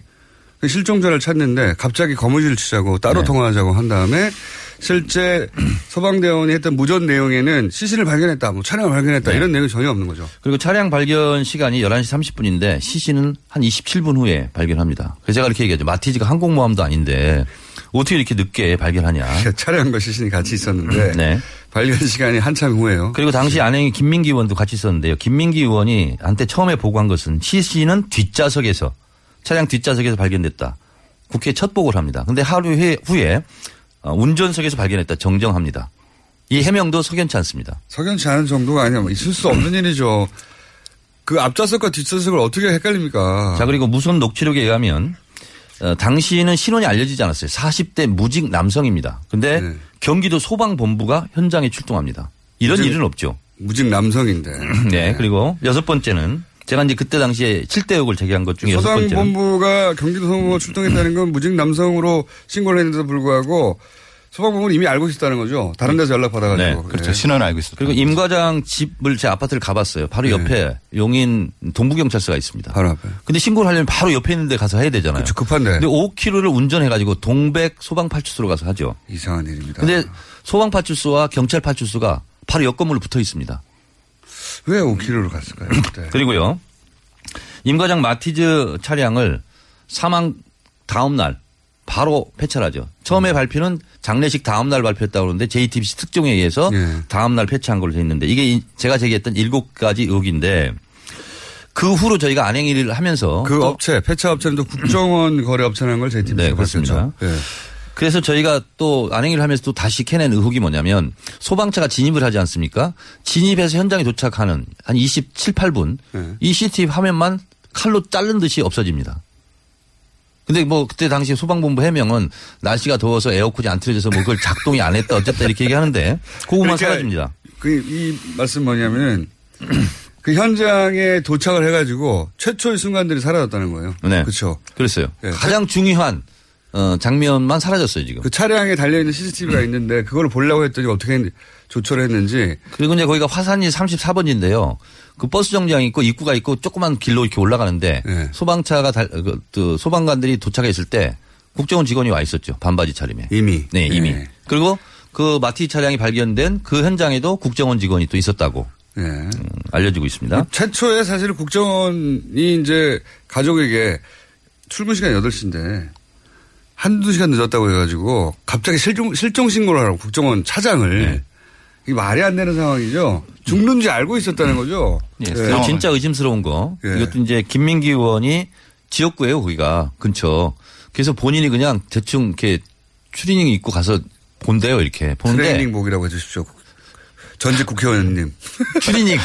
실종자를 찾는데 갑자기 거무줄 치자고 따로 네. 통화하자고 한 다음에 실제 소방대원이 했던 무전 내용에는 시신을 발견했다, 뭐 차량을 발견했다 네. 이런 내용이 전혀 없는 거죠. 그리고 차량 발견 시간이 열한 시 삼십 분인데 시신은 한 이십칠 분 후에 발견합니다. 그래서 제가 이렇게 얘기하죠. 마티즈가 항공모함도 아닌데 어떻게 이렇게 늦게 발견하냐. 차량과 시신이 같이 있었는데 네. 발견 시간이 한참 후에요. 그리고 당시 안행이 김민기 의원도 같이 있었는데요. 김민기 의원이 한때 처음에 보고한 것은 시신은 뒷좌석에서 차량 뒷좌석에서 발견됐다. 국회 첫 보고를 합니다. 그런데 하루 후에 운전석에서 발견했다. 정정합니다. 이 해명도 석연치 않습니다. 석연치 않은 정도가 아니면 있을 수 없는 일이죠. 그 앞좌석과 뒷좌석을 어떻게 헷갈립니까? 자, 그리고 무선 녹취록에 의하면 당시에는 신원이 알려지지 않았어요. 사십 대 무직 남성입니다. 그런데 네. 경기도 소방본부가 현장에 출동합니다. 이런 무직, 일은 없죠. 무직 남성인데. 네. 네. 그리고 여섯 번째는. 제가 이제 그때 당시에 칠 대 욕을 제기한 것 중에 여섯 번째는. 소방본부가 경기도 소방본부가 출동했다는 건 무직 남성으로 신고를 했는데도 불구하고 소방본부는 이미 알고 있었다는 거죠. 다른 데서 연락받아가지고. 네. 그렇죠. 네. 신원 알고 있었다. 그리고 임 과장 집을 제 아파트를 가봤어요. 바로 옆에 네. 용인 동부경찰서가 있습니다. 바로 앞에. 근데 신고를 하려면 바로 옆에 있는 데 가서 해야 되잖아요. 그렇죠. 급한데. 근데 오 킬로미터를 운전해가지고 동백 소방파출소로 가서 하죠. 이상한 일입니다. 근데 소방파출소와 경찰파출소가 바로 옆 건물로 붙어 있습니다. 왜 오 킬로미터로 갔을까요? 네. 그리고요. 임 과장 마티즈 차량을 사망 다음 날 바로 폐차하죠. 처음에 음. 발표는 장례식 다음 날 발표했다고 그러는데 제이티비씨 특종에 의해서 네. 다음 날 폐차한 걸로 돼 있는데 이게 제가 제기했던 일곱 가지 의혹인데 그 후로 저희가 안행일을 하면서 그 업체, 폐차 업체는 또 국정원 거래업체라는 걸 제이티비씨가 네, 그렇습니다. 네. 그래서 저희가 또 안행일을 하면서 또 다시 캐낸 의혹이 뭐냐면 소방차가 진입을 하지 않습니까? 진입해서 현장에 도착하는 한 이십칠, 팔 분 네. 이 씨티비 화면만 칼로 자른 듯이 없어집니다. 근데 뭐 그때 당시 소방본부 해명은 날씨가 더워서 에어컨이 안 틀어져서 뭐 그걸 작동이 안 했다 어쨌다 이렇게 얘기하는데 그거만 그러니까 사라집니다. 그 이 말씀 뭐냐면은 그 현장에 도착을 해가지고 최초의 순간들이 사라졌다는 거예요. 네. 그렇죠. 그랬어요. 네. 가장 중요한 어, 장면만 사라졌어요, 지금. 그 차량에 달려있는 씨씨티비가 있는데 그걸 보려고 했더니 어떻게 했는지, 조처를 했는지. 그리고 이제 거기가 화산이 삼십사 번지인데요. 그 버스 정류장이 있고 입구가 있고 조그만 길로 이렇게 올라가는데 네. 소방차가 달, 그, 그, 소방관들이 도착했을 때 국정원 직원이 와 있었죠. 반바지 차림에. 이미. 네, 이미. 네. 그리고 그 마티 차량이 발견된 그 현장에도 국정원 직원이 또 있었다고. 예. 네. 음, 알려지고 있습니다. 최초에 사실 국정원이 이제 가족에게 출근 시간 여덟 시인데 한두 시간 늦었다고 해가지고 갑자기 실종, 실종 신고를 하라고 국정원 차장을. 네. 이게 말이 안 되는 상황이죠. 죽는지 알고 있었다는 거죠. 예. 네. 네. 진짜 의심스러운 거. 네. 이것도 이제 김민기 의원이 지역구예요 거기가 근처. 그래서 본인이 그냥 대충 이렇게 추리닝 입고 가서 본대요 이렇게. 보는데. 트레이닝복이라고 해 주십시오. 전직 국회의원님. 추리닝.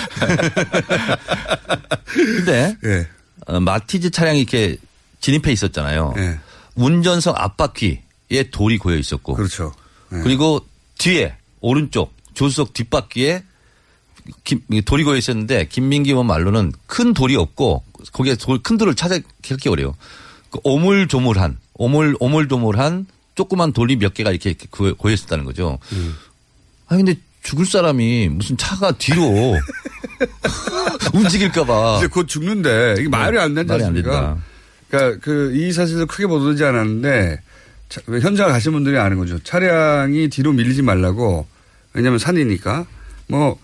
근데 네. 마티즈 차량이 이렇게 진입해 있었잖아요. 네. 운전석 앞바퀴에 돌이 고여 있었고. 그렇죠. 네. 그리고 뒤에 오른쪽 조수석 뒷바퀴에 김, 돌이 고여 있었는데 김민기 의원 말로는 큰 돌이 없고 거기에 돌, 큰 돌을 찾아기 어려워요. 그 오물조물한 오물, 오물조물한 조그만 돌이 몇 개가 이렇게 고여, 고여 있었다는 거죠. 음. 아니 근데 죽을 사람이 무슨 차가 뒤로 움직일까 봐. 이제 곧 죽는데 이게 말이 안 된다. 말이 안 된다. 그러니까 그 이 사실도 크게 보도되지 않았는데 차, 현장 가신 분들이 아는 거죠. 차량이 뒤로 밀리지 말라고. 왜냐하면 산이니까. 뭐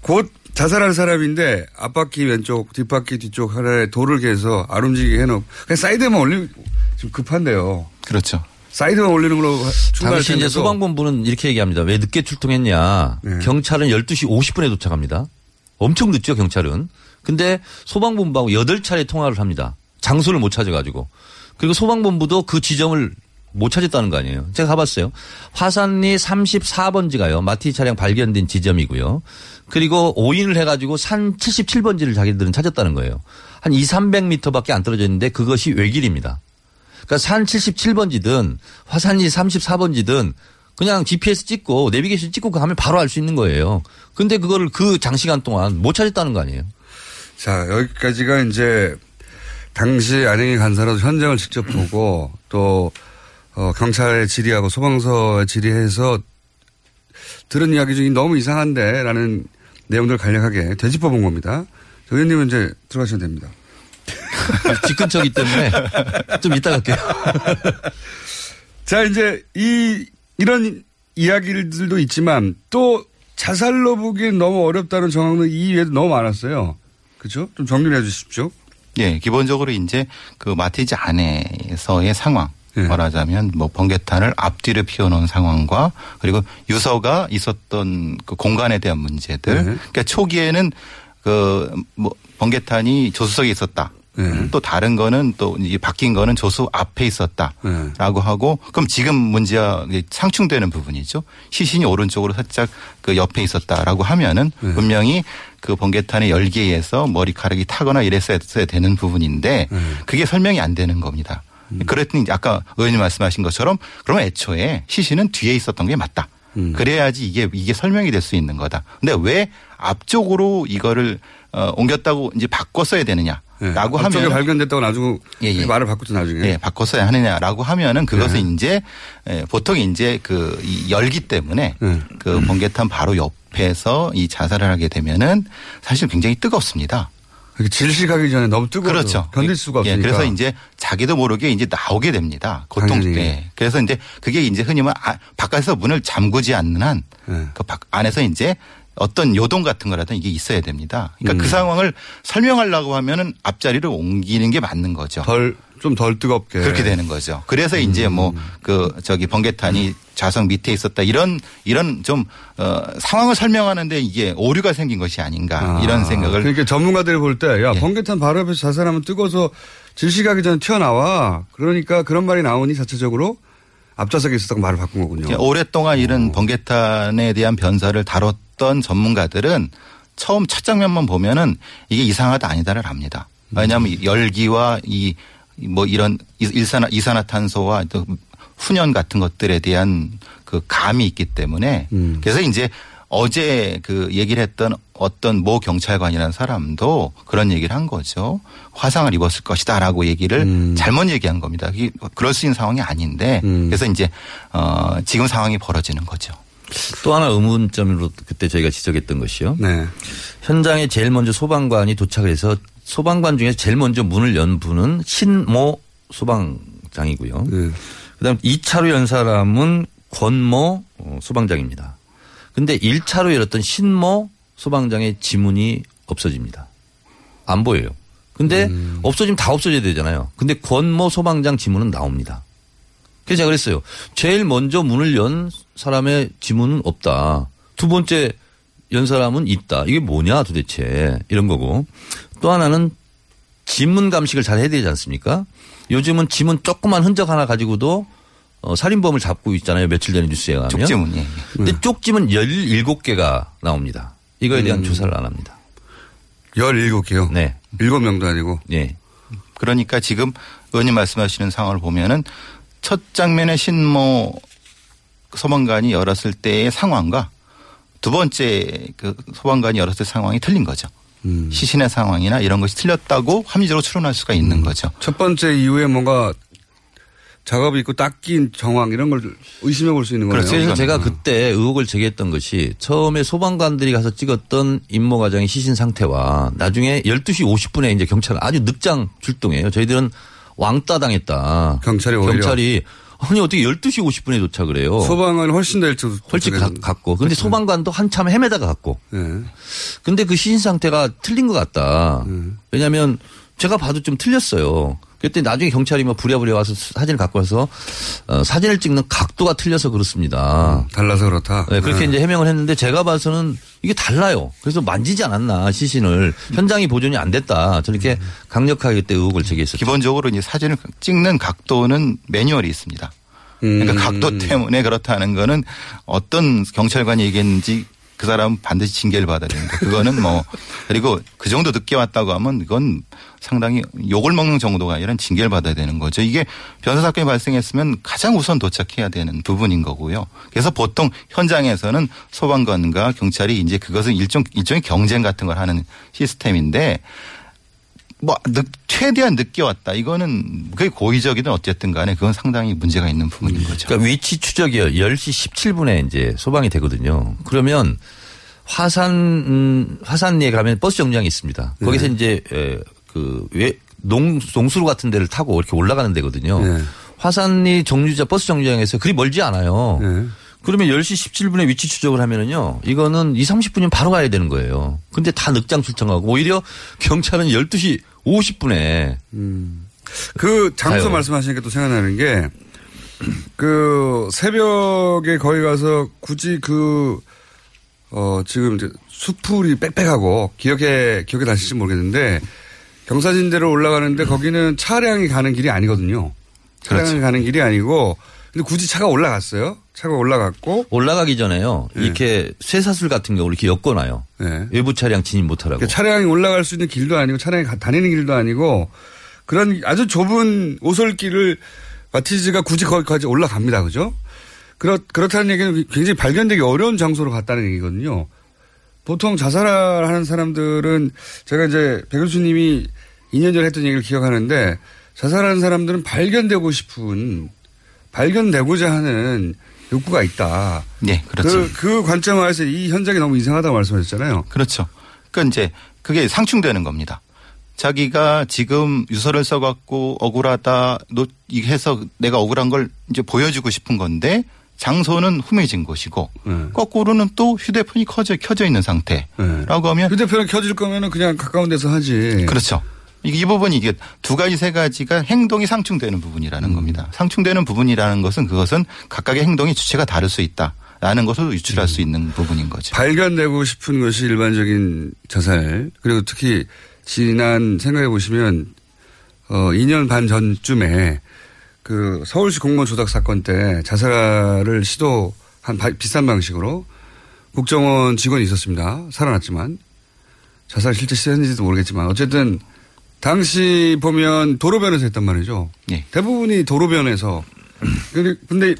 곧 자살할 사람인데 앞바퀴 왼쪽 뒷바퀴 뒤쪽 하나에 돌을 계속 안 움직이게 해놓고 그냥 사이드만 올리면 지금 급한데요. 그렇죠. 사이드만 올리는 걸로 출발할 당시 이제 소방본부는 이렇게 얘기합니다. 왜 늦게 출동했냐. 네. 경찰은 열두 시 오십 분에 도착합니다. 엄청 늦죠, 경찰은. 근데 소방본부하고 여덟 차례 통화를 합니다. 장소를 못 찾아가지고. 그리고 소방본부도 그 지점을 못 찾았다는 거 아니에요. 제가 가봤어요. 화산리 삼십사 번지가요. 마티즈 차량 발견된 지점이고요. 그리고 오인을 해가지고 산 칠십칠 번지를 자기들은 찾았다는 거예요. 한 이삼백 미터밖에 안 떨어져 있는데 그것이 외길입니다. 그러니까 산 칠십칠 번지든 화산리 삼십사 번지든 그냥 지피에스 찍고 내비게이션 찍고 가면 바로 알 수 있는 거예요. 근데 그거를 그 장시간 동안 못 찾았다는 거 아니에요. 자, 여기까지가 이제 당시 안행의 간사로서 현장을 직접 보고 또 어, 경찰의 질의하고 소방서의 질의해서 들은 이야기 중에 너무 이상한데 라는 내용들을 간략하게 되짚어 본 겁니다. 정 의원님은 이제 들어가셔도 됩니다. 집 근처이기 때문에 좀 이따 갈게요. 자, 이제 이, 이런 이야기들도 있지만 또 자살로 보기엔 너무 어렵다는 정황은 이 외에도 너무 많았어요. 그죠? 좀 정리를 해 주십시오. 예, 기본적으로 이제 그 마티즈 안에서의 상황. 네. 말하자면 뭐 번개탄을 앞뒤로 피워놓은 상황과 그리고 유서가 있었던 그 공간에 대한 문제들. 네. 그러니까 초기에는 그 뭐 번개탄이 조수석에 있었다. 네. 또 다른 거는 또 이게 바뀐 거는 조수 앞에 있었다라고 네. 하고 그럼 지금 문제와 상충되는 부분이죠. 시신이 오른쪽으로 살짝 그 옆에 있었다라고 하면은 네. 분명히 그 번개탄의 열기에 의해서 머리카락이 타거나 이랬어야 되는 부분인데 네. 그게 설명이 안 되는 겁니다. 음. 그랬더니 아까 의원님 말씀하신 것처럼 그러면 애초에 시신은 뒤에 있었던 게 맞다. 음. 그래야지 이게 이게 설명이 될 수 있는 거다. 근데 왜 앞쪽으로 이거를 어, 옮겼다고 이제 바꿨어야 되느냐? 네. 라고 하면 앞쪽에 발견됐다고 나중에 예, 예. 말을 바꾸죠 나중에. 예, 바꿨어야 하느냐라고 하면은 그것은 예. 이제 보통 이제 그 이 열기 때문에 예. 그 번개탄 바로 옆에서 이 자살을 하게 되면은 사실 굉장히 뜨겁습니다. 질식하기 전에 너무 뜨거워서 그렇죠. 견딜 수가 없으니까. 예, 그래서 이제 자기도 모르게 이제 나오게 됩니다. 고통 때. 예. 그래서 이제 그게 이제 흔히 말 바깥에서 문을 잠그지 않는 한 예. 그 안에서 이제 어떤 요동 같은 거라든지 이게 있어야 됩니다. 그러니까 음. 그 상황을 설명하려고 하면은 앞자리를 옮기는 게 맞는 거죠. 덜 좀 덜 뜨겁게 그렇게 되는 거죠. 그래서 음. 이제 뭐 그 저기 번개탄이 음. 좌석 밑에 있었다 이런 이런 좀 어, 상황을 설명하는데 이게 오류가 생긴 것이 아닌가 아. 이런 생각을. 그러니까 전문가들이 볼 때 야 예. 번개탄 바로 옆에서 자살하면 뜨거워서 질식하기 전에 튀어나와 그러니까 그런 말이 나오니 자체적으로. 앞좌석에 있었던 말을 바꾼 거군요. 오랫동안 이런 오. 번개탄에 대한 변사를 다뤘던 전문가들은 처음 첫 장면만 보면은 이게 이상하다 아니다를 압니다. 왜냐하면 음. 열기와 이 뭐 이런 일산화, 이산화탄소와 또 훈연 같은 것들에 대한 그 감이 있기 때문에 음. 그래서 이제 어제 그 얘기를 했던 어떤 모 경찰관이라는 사람도 그런 얘기를 한 거죠. 화상을 입었을 것이다라고 얘기를 음. 잘못 얘기한 겁니다. 그럴 수 있는 상황이 아닌데 음. 그래서 이제 어 지금 상황이 벌어지는 거죠. 또 하나 의문점으로 그때 저희가 지적했던 것이요. 네. 현장에 제일 먼저 소방관이 도착해서 소방관 중에서 제일 먼저 문을 연 분은 신모 소방장이고요. 네. 그다음 이 차로 연 사람은 권모 소방장입니다. 근데 일 차로 열었던 신모 소방장의 지문이 없어집니다. 안 보여요. 근데 음. 없어지면 다 없어져야 되잖아요. 근데 권모 소방장 지문은 나옵니다. 그래서 제가 그랬어요. 제일 먼저 문을 연 사람의 지문은 없다. 두 번째 연 사람은 있다. 이게 뭐냐 도대체 이런 거고. 또 하나는 지문 감식을 잘 해야 되지 않습니까? 요즘은 지문 조그만 흔적 하나 가지고도 어, 살인범을 잡고 있잖아요. 며칠 전에 뉴스에 가면. 쪽지문. 예. 근데 음. 쪽지문 열일곱 개가 나옵니다. 이거에 대한 음. 조사를 안 합니다. 열일곱 개요? 네. 일곱 명도 아니고? 네. 그러니까 지금 의원님 말씀하시는 상황을 보면은 첫 장면에 신모 소방관이 열었을 때의 상황과 두 번째 그 소방관이 열었을 상황이 틀린 거죠. 음. 시신의 상황이나 이런 것이 틀렸다고 합리적으로 추론할 수가 있는 음. 거죠. 첫 번째 이후에 뭔가 작업이 있고 닦인 정황 이런 걸 의심해 볼 수 있는 거예요. 그래서 제가 그때 의혹을 제기했던 것이 처음에 소방관들이 가서 찍었던 임모 과장의 시신 상태와 나중에 열두 시 오십 분에 이제 경찰은 아주 늦장 출동해요. 저희들은 왕따 당했다. 경찰이 오히려. 경찰이 아니 어떻게 열두 시 오십 분에 도착을 해요. 소방관은 훨씬 더 일찍 훨씬 갔고. 그런데 소방관도 한참 헤매다가 갔고. 그런데 네. 그 시신 상태가 틀린 것 같다. 네. 왜냐하면 제가 봐도 좀 틀렸어요. 그랬더니 나중에 경찰이 뭐 부랴부랴 와서 사진을 갖고 와서 어, 사진을 찍는 각도가 틀려서 그렇습니다. 달라서 그렇다. 네, 그렇게 네. 이제 해명을 했는데 제가 봐서는 이게 달라요. 그래서 만지지 않았나 시신을. 현장이 보존이 안 됐다. 저렇게 음. 강력하게 그때 의혹을 제기했었죠. 기본적으로 이제 사진을 찍는 각도는 매뉴얼이 있습니다. 음. 그러니까 각도 때문에 그렇다는 거는 어떤 경찰관이 얘기했는지 그 사람은 반드시 징계를 받아야 됩니다. 그거는 뭐 그리고 그 정도 늦게 왔다고 하면 이건 상당히 욕을 먹는 정도가 아니라 징계를 받아야 되는 거죠. 이게 변사 사건이 발생했으면 가장 우선 도착해야 되는 부분인 거고요. 그래서 보통 현장에서는 소방관과 경찰이 이제 그것은 일종 일종의 경쟁 같은 걸 하는 시스템인데 뭐 최대한 늦게 왔다. 이거는 그게 고의적이든 어쨌든 간에 그건 상당히 문제가 있는 부분인 거죠. 그러니까 위치 추적이요. 열 시 십칠 분에 이제 소방이 되거든요. 그러면 화산 음, 화산리에 가면 버스 정류장이 있습니다. 거기서 네. 이제 그 외, 농 농수로 같은 데를 타고 이렇게 올라가는 데거든요. 네. 화산리 정류장 버스 정류장에서 그리 멀지 않아요. 네. 그러면 열 시 십칠 분에 위치 추적을 하면은요, 이거는 이삼십 분이면 바로 가야 되는 거예요. 근데 다 늑장 출청하고, 오히려 경찰은 열두 시 오십 분에. 음. 그 장소 가요. 말씀하시니까 또 생각나는 게, 그 새벽에 거기 가서 굳이 그, 어, 지금 이제 수풀이 빽빽하고, 기억에, 기억에 나실지 모르겠는데, 경사진대로 올라가는데 거기는 차량이 가는 길이 아니거든요. 차량이 그렇지. 가는 길이 아니고, 근데 굳이 차가 올라갔어요. 차가 올라갔고. 올라가기 전에요. 네. 이렇게 쇠사슬 같은 경우를 이렇게 엮어놔요. 네. 외부 차량 진입 못하라고. 그러니까 차량이 올라갈 수 있는 길도 아니고 차량이 다니는 길도 아니고 그런 아주 좁은 오솔길을 마티즈가 굳이 거기까지 올라갑니다. 그죠? 그렇, 그렇다는 얘기는 굉장히 발견되기 어려운 장소로 갔다는 얘기거든요. 보통 자살하는 사람들은 제가 이제 배 교수님이 이 년 전에 했던 얘기를 기억하는데 자살하는 사람들은 발견되고 싶은 발견되고자 하는 욕구가 있다. 네, 그렇죠. 그, 그 관점 하에서 이 현장이 너무 이상하다고 말씀하셨잖아요. 그렇죠. 그러니까 이제 그게 상충되는 겁니다. 자기가 지금 유서를 써갖고 억울하다, 해서 내가 억울한 걸 이제 보여주고 싶은 건데 장소는 후미진 곳이고 네. 거꾸로는 또 휴대폰이 커져, 켜져 있는 상태라고 네. 하면 휴대폰이 켜질 거면은 그냥 가까운 데서 하지. 그렇죠. 이 부분이 이게 두 가지 세 가지가 행동이 상충되는 부분이라는 음. 겁니다. 상충되는 부분이라는 것은 그것은 각각의 행동의 주체가 다를 수 있다라는 것을 유출할 음. 수 있는 부분인 거죠. 발견되고 싶은 것이 일반적인 자살. 그리고 특히 지난 생각해 보시면 어 이 년 반 전쯤에 그 서울시 공무원 조작 사건 때 자살을 시도한 바, 비싼 방식으로 국정원 직원이 있었습니다. 살아났지만 자살 실제 시도했는지도 모르겠지만 어쨌든 당시 보면 도로변에서 했단 말이죠. 예. 대부분이 도로변에서. 그런데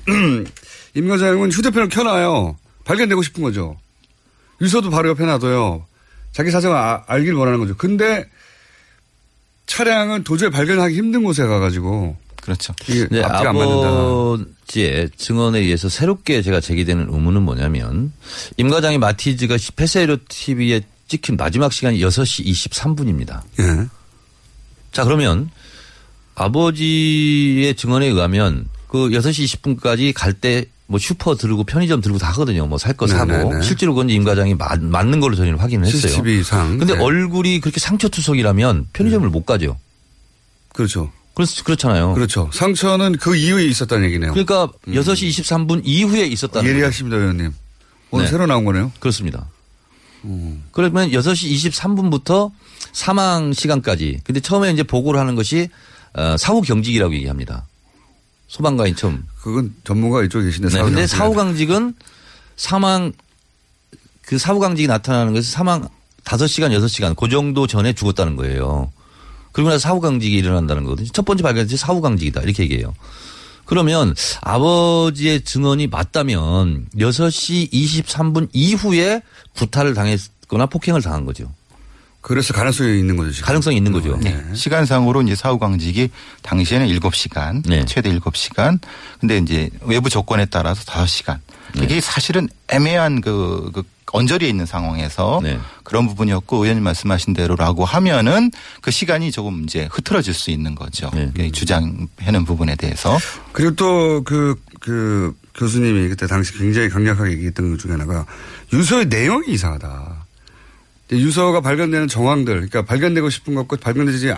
임 과장은 휴대폰을 켜놔요. 발견되고 싶은 거죠. 유서도 바로 옆에 놔둬요. 자기 사정을 아, 알길 원하는 거죠. 근데 차량은 도저히 발견하기 힘든 곳에 가가지고. 그렇죠. 네, 아버지의 증언에 의해서 새롭게 제가 제기되는 의문은 뭐냐면 임 과장이 마티즈가 페세이로 티비에 찍힌 마지막 시간이 여섯 시 이십삼 분입니다. 예. 자, 그러면 아버지의 증언에 의하면 그 여섯 시 이십 분까지 갈 때 뭐 슈퍼 들고 편의점 들고 다 하거든요. 뭐 살 거 사고. 실제로 그건 임 과장이 마, 맞는 걸로 저희는 확인을 했어요. 씨씨티비상. 근데 네. 얼굴이 그렇게 상처투석이라면 편의점을 네. 못 가죠. 그렇죠. 그렇, 그렇잖아요. 그렇죠. 상처는 그 이후에 있었다는 얘기네요. 그러니까 음. 여섯 시 이십삼 분 이후에 있었다는 얘기예요. 예리하십니다, 의원님. 오늘 네. 새로 나온 거네요. 그렇습니다. 음. 그러면 여섯 시 이십삼 분부터 사망 시간까지. 근데 처음에 이제 보고를 하는 것이 사후 경직이라고 얘기합니다. 소방관이 처음. 그건 전문가 이쪽에 계신데. 네. 근데 사후 경직은 사망 그 사후 경직이 나타나는 것은 사망 다섯 시간 여섯 시간 그 정도 전에 죽었다는 거예요. 그리고 나서 사후 경직이 일어난다는 거거든요. 첫 번째 발견이 사후 경직이다 이렇게 얘기해요. 그러면 아버지의 증언이 맞다면 여섯 시 이십삼 분 이후에 구타를 당했거나 폭행을 당한 거죠. 그래서 가능성이 있는 거죠. 지금. 가능성이 있는 거죠. 어, 네. 시간상으로 이제 사후 강직이 당시에는 일곱 시간, 네. 최대 일곱 시간. 근데 이제 외부 조건에 따라서 다섯 시간. 네. 이게 사실은 애매한 그, 그 언저리에 있는 상황에서 네. 그런 부분이었고 의원님 말씀하신 대로라고 하면은 그 시간이 조금 이제 흐트러질 수 있는 거죠. 네. 주장하는 부분에 대해서. 그리고 또 그, 그 교수님이 그때 당시 굉장히 강력하게 얘기했던 것 중에 하나가 유서의 내용이 이상하다. 유서가 발견되는 정황들, 그러니까 발견되고 싶은 것과 발견되지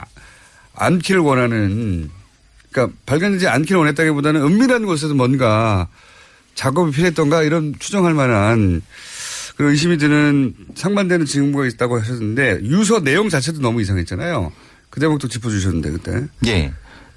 않기를 원하는, 그러니까 발견되지 않기를 원했다기보다는 은밀한 곳에서 뭔가 작업이 필요했던가 이런 추정할 만한 그런 의심이 드는 상반되는 증거가 있다고 하셨는데, 유서 내용 자체도 너무 이상했잖아요. 그 대목도 짚어주셨는데 그때. 예.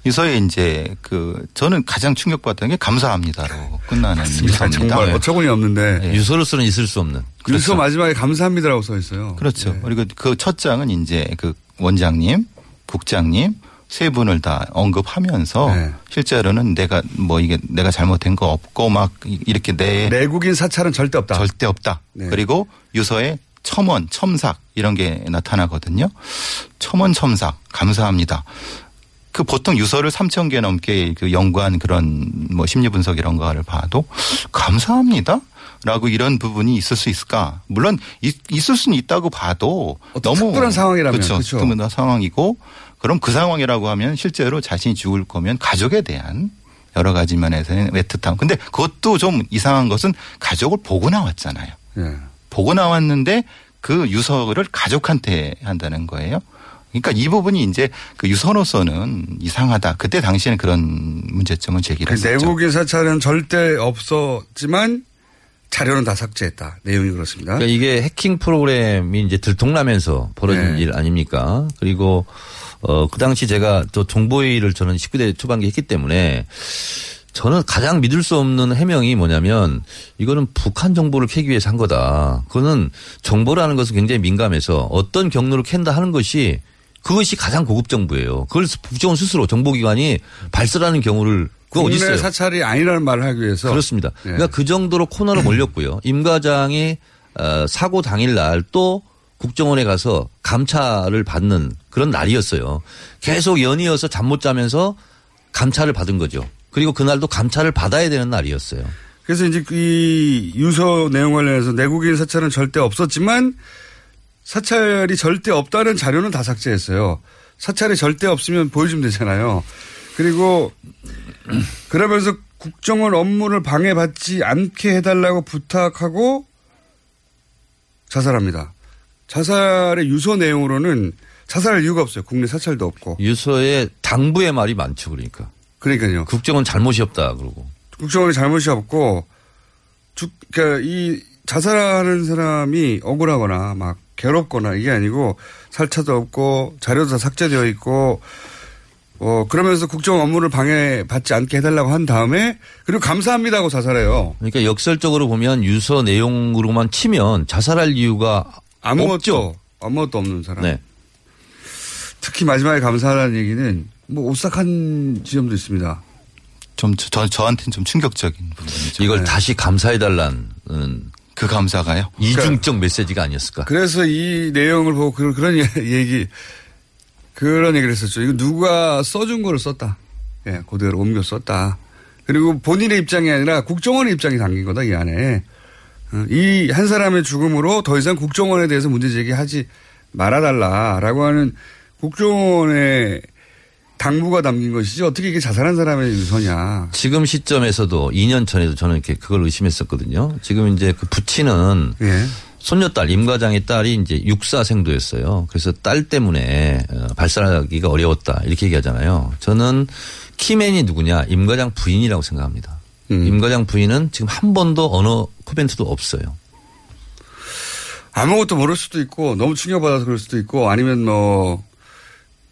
유서에 이제 그 저는 가장 충격받았던 게 감사합니다로 끝나는 유서입니다. 정말 어처구니 없는데. 예. 유서로서는 있을 수 없는. 그렇죠. 유서 마지막에 감사합니다라고 써 있어요. 그렇죠. 예. 그리고 그 첫 장은 이제 그 원장님, 국장님 세 분을 다 언급하면서 네. 실제로는 내가 뭐 이게 내가 잘못된 거 없고 막 이렇게 내 내국인 사찰은 절대 없다. 절대 없다. 네. 그리고 유서에 첨언, 첨삭 이런 게 나타나거든요. 첨언, 첨삭 감사합니다. 그 보통 유서를 삼천 개 넘게 그 연구한 그런 뭐 심리 분석 이런 거를 봐도 감사합니다. 라고 이런 부분이 있을 수 있을까? 물론 있, 있을 수는 있다고 봐도 너무 특별한 상황이라면 그렇죠. 특별한 상황이고 그럼 그 상황이라고 하면 실제로 자신이 죽을 거면 가족에 대한 여러 가지 면에서는 애틋함. 근데 그것도 좀 이상한 것은 가족을 보고 나왔잖아요. 예. 보고 나왔는데 그 유서를 가족한테 한다는 거예요. 그러니까 이 부분이 이제 그 유서로서는 이상하다. 그때 당시에는 그런 문제점을 제기를 했었죠. 내국인 사찰은 절대 없었지만 자료는 다 삭제했다. 내용이 그렇습니다. 그러니까 이게 해킹 프로그램이 이제 들통나면서 벌어진 네. 일 아닙니까? 그리고 어, 그 당시 제가 또 정보위를 저는 십구 대 초반기 했기 때문에 저는 가장 믿을 수 없는 해명이 뭐냐면 이거는 북한 정보를 캐기 위해서 한 거다. 그거는 정보라는 것은 굉장히 민감해서 어떤 경로를 캔다 하는 것이 그것이 가장 고급 정보예요. 그걸 국정원 스스로 정보기관이 발설하는 경우를 그거 어디 있어요? 국내 사찰이 아니라는 말을 하기 위해서. 그렇습니다. 네. 그러니까 그 정도로 코너로 몰렸고요. 임 과장이 사고 당일 날 또 국정원에 가서 감찰을 받는 그런 날이었어요. 계속 연이어서 잠 못 자면서 감찰을 받은 거죠. 그리고 그날도 감찰을 받아야 되는 날이었어요. 그래서 이제 이 유서 내용 관련해서 내국인 사찰은 절대 없었지만 사찰이 절대 없다는 자료는 다 삭제했어요. 사찰이 절대 없으면 보여주면 되잖아요. 그리고 그러면서 국정원 업무를 방해받지 않게 해달라고 부탁하고 자살합니다. 자살의 유서 내용으로는 자살할 이유가 없어요. 국내 사찰도 없고. 유서에 당부의 말이 많죠. 그러니까. 그러니까요. 국정원 잘못이 없다 그러고. 국정원이 잘못이 없고 죽, 그러니까 이 자살하는 사람이 억울하거나 막 괴롭거나 이게 아니고 살차도 없고 자료도 다 삭제되어 있고 어, 그러면서 국정 업무를 방해받지 않게 해달라고 한 다음에 그리고 감사합니다 하고 자살해요. 그러니까 역설적으로 보면 유서 내용으로만 치면 자살할 이유가 아무것도, 없죠. 아무것도 없는 사람. 네. 특히 마지막에 감사하라는 얘기는 뭐 오싹한 지점도 있습니다. 좀 저, 저한테는 좀 충격적인 부분이죠. 이걸 네. 다시 감사해달라는 그 감사가요? 이중적 그러니까, 메시지가 아니었을까? 그래서 이 내용을 보고 그런, 그런 얘기 그런 얘기를 했었죠. 이거 누가 써준 거를 썼다. 예, 그대로 옮겨 썼다. 그리고 본인의 입장이 아니라 국정원의 입장이 담긴 거다 이 안에. 이 한 사람의 죽음으로 더 이상 국정원에 대해서 문제제기하지 말아달라라고 하는 국정원의 당부가 담긴 것이지 어떻게 이게 자살한 사람의 유서냐. 지금 시점에서도 이 년 전에도 저는 이렇게 그걸 의심했었거든요. 지금 이제 그 부친은 예. 손녀딸 임과장의 딸이 이제 육사생도였어요. 그래서 딸 때문에 발사하기가 어려웠다 이렇게 얘기하잖아요. 저는 키맨이 누구냐 임과장 부인이라고 생각합니다. 음. 임과장 부인은 지금 한 번도 언어 코멘트도 없어요. 아무것도 모를 수도 있고 너무 충격받아서 그럴 수도 있고 아니면 뭐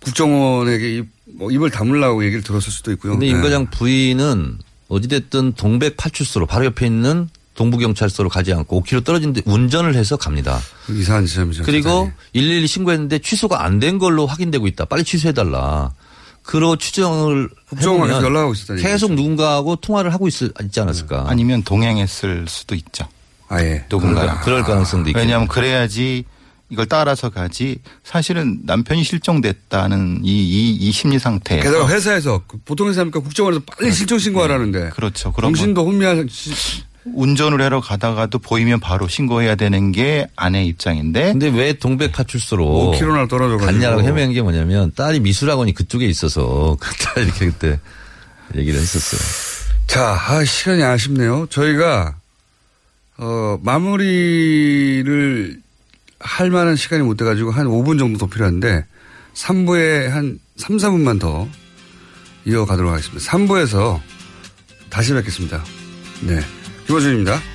국정원에게 입, 뭐 입을 다물라고 얘기를 들었을 수도 있고요. 그런데 임과장 네. 부인은 어찌됐든 동백파출소로 바로 옆에 있는 동부경찰서로 가지 않고 오 킬로미터 떨어진 데 운전을 해서 갑니다. 이상한 지점이죠. 그리고 일일이 신고했는데 취소가 안 된 걸로 확인되고 있다. 빨리 취소해달라. 그로 추정을 해보면 연락하고 계속 얘기죠. 누군가하고 통화를 하고 있을, 있지 않았을까. 아니면 동행했을 수도 있죠. 아예. 누군가. 그럴 가능성도 아. 있겠죠. 왜냐하면 그래야지 이걸 따라서 가지 사실은 남편이 실종됐다는 이, 이, 이 심리 상태. 게다가 회사에서 보통 회사입니까 국정원에서 빨리 네. 실종 신고하라는데. 그렇죠. 그런 정신도 혼미하시. 운전을 하러 가다가도 보이면 바로 신고해야 되는 게 아내 입장인데. 근데 왜 동백파출소로 오 킬로미터나 떨어져가지고 갔냐라고 헤매는 게 뭐냐면 딸이 미술학원이 그쪽에 있어서 그때 이렇게 그때 얘기를 했었어요. 자, 아, 시간이 아쉽네요. 저희가 어, 마무리를 할 만한 시간이 못 돼가지고 한 오 분 정도 더 필요한데 삼 부에 한 삼, 사분만 더 이어가도록 하겠습니다. 삼 부에서 다시 뵙겠습니다. 네. 김호준입니다.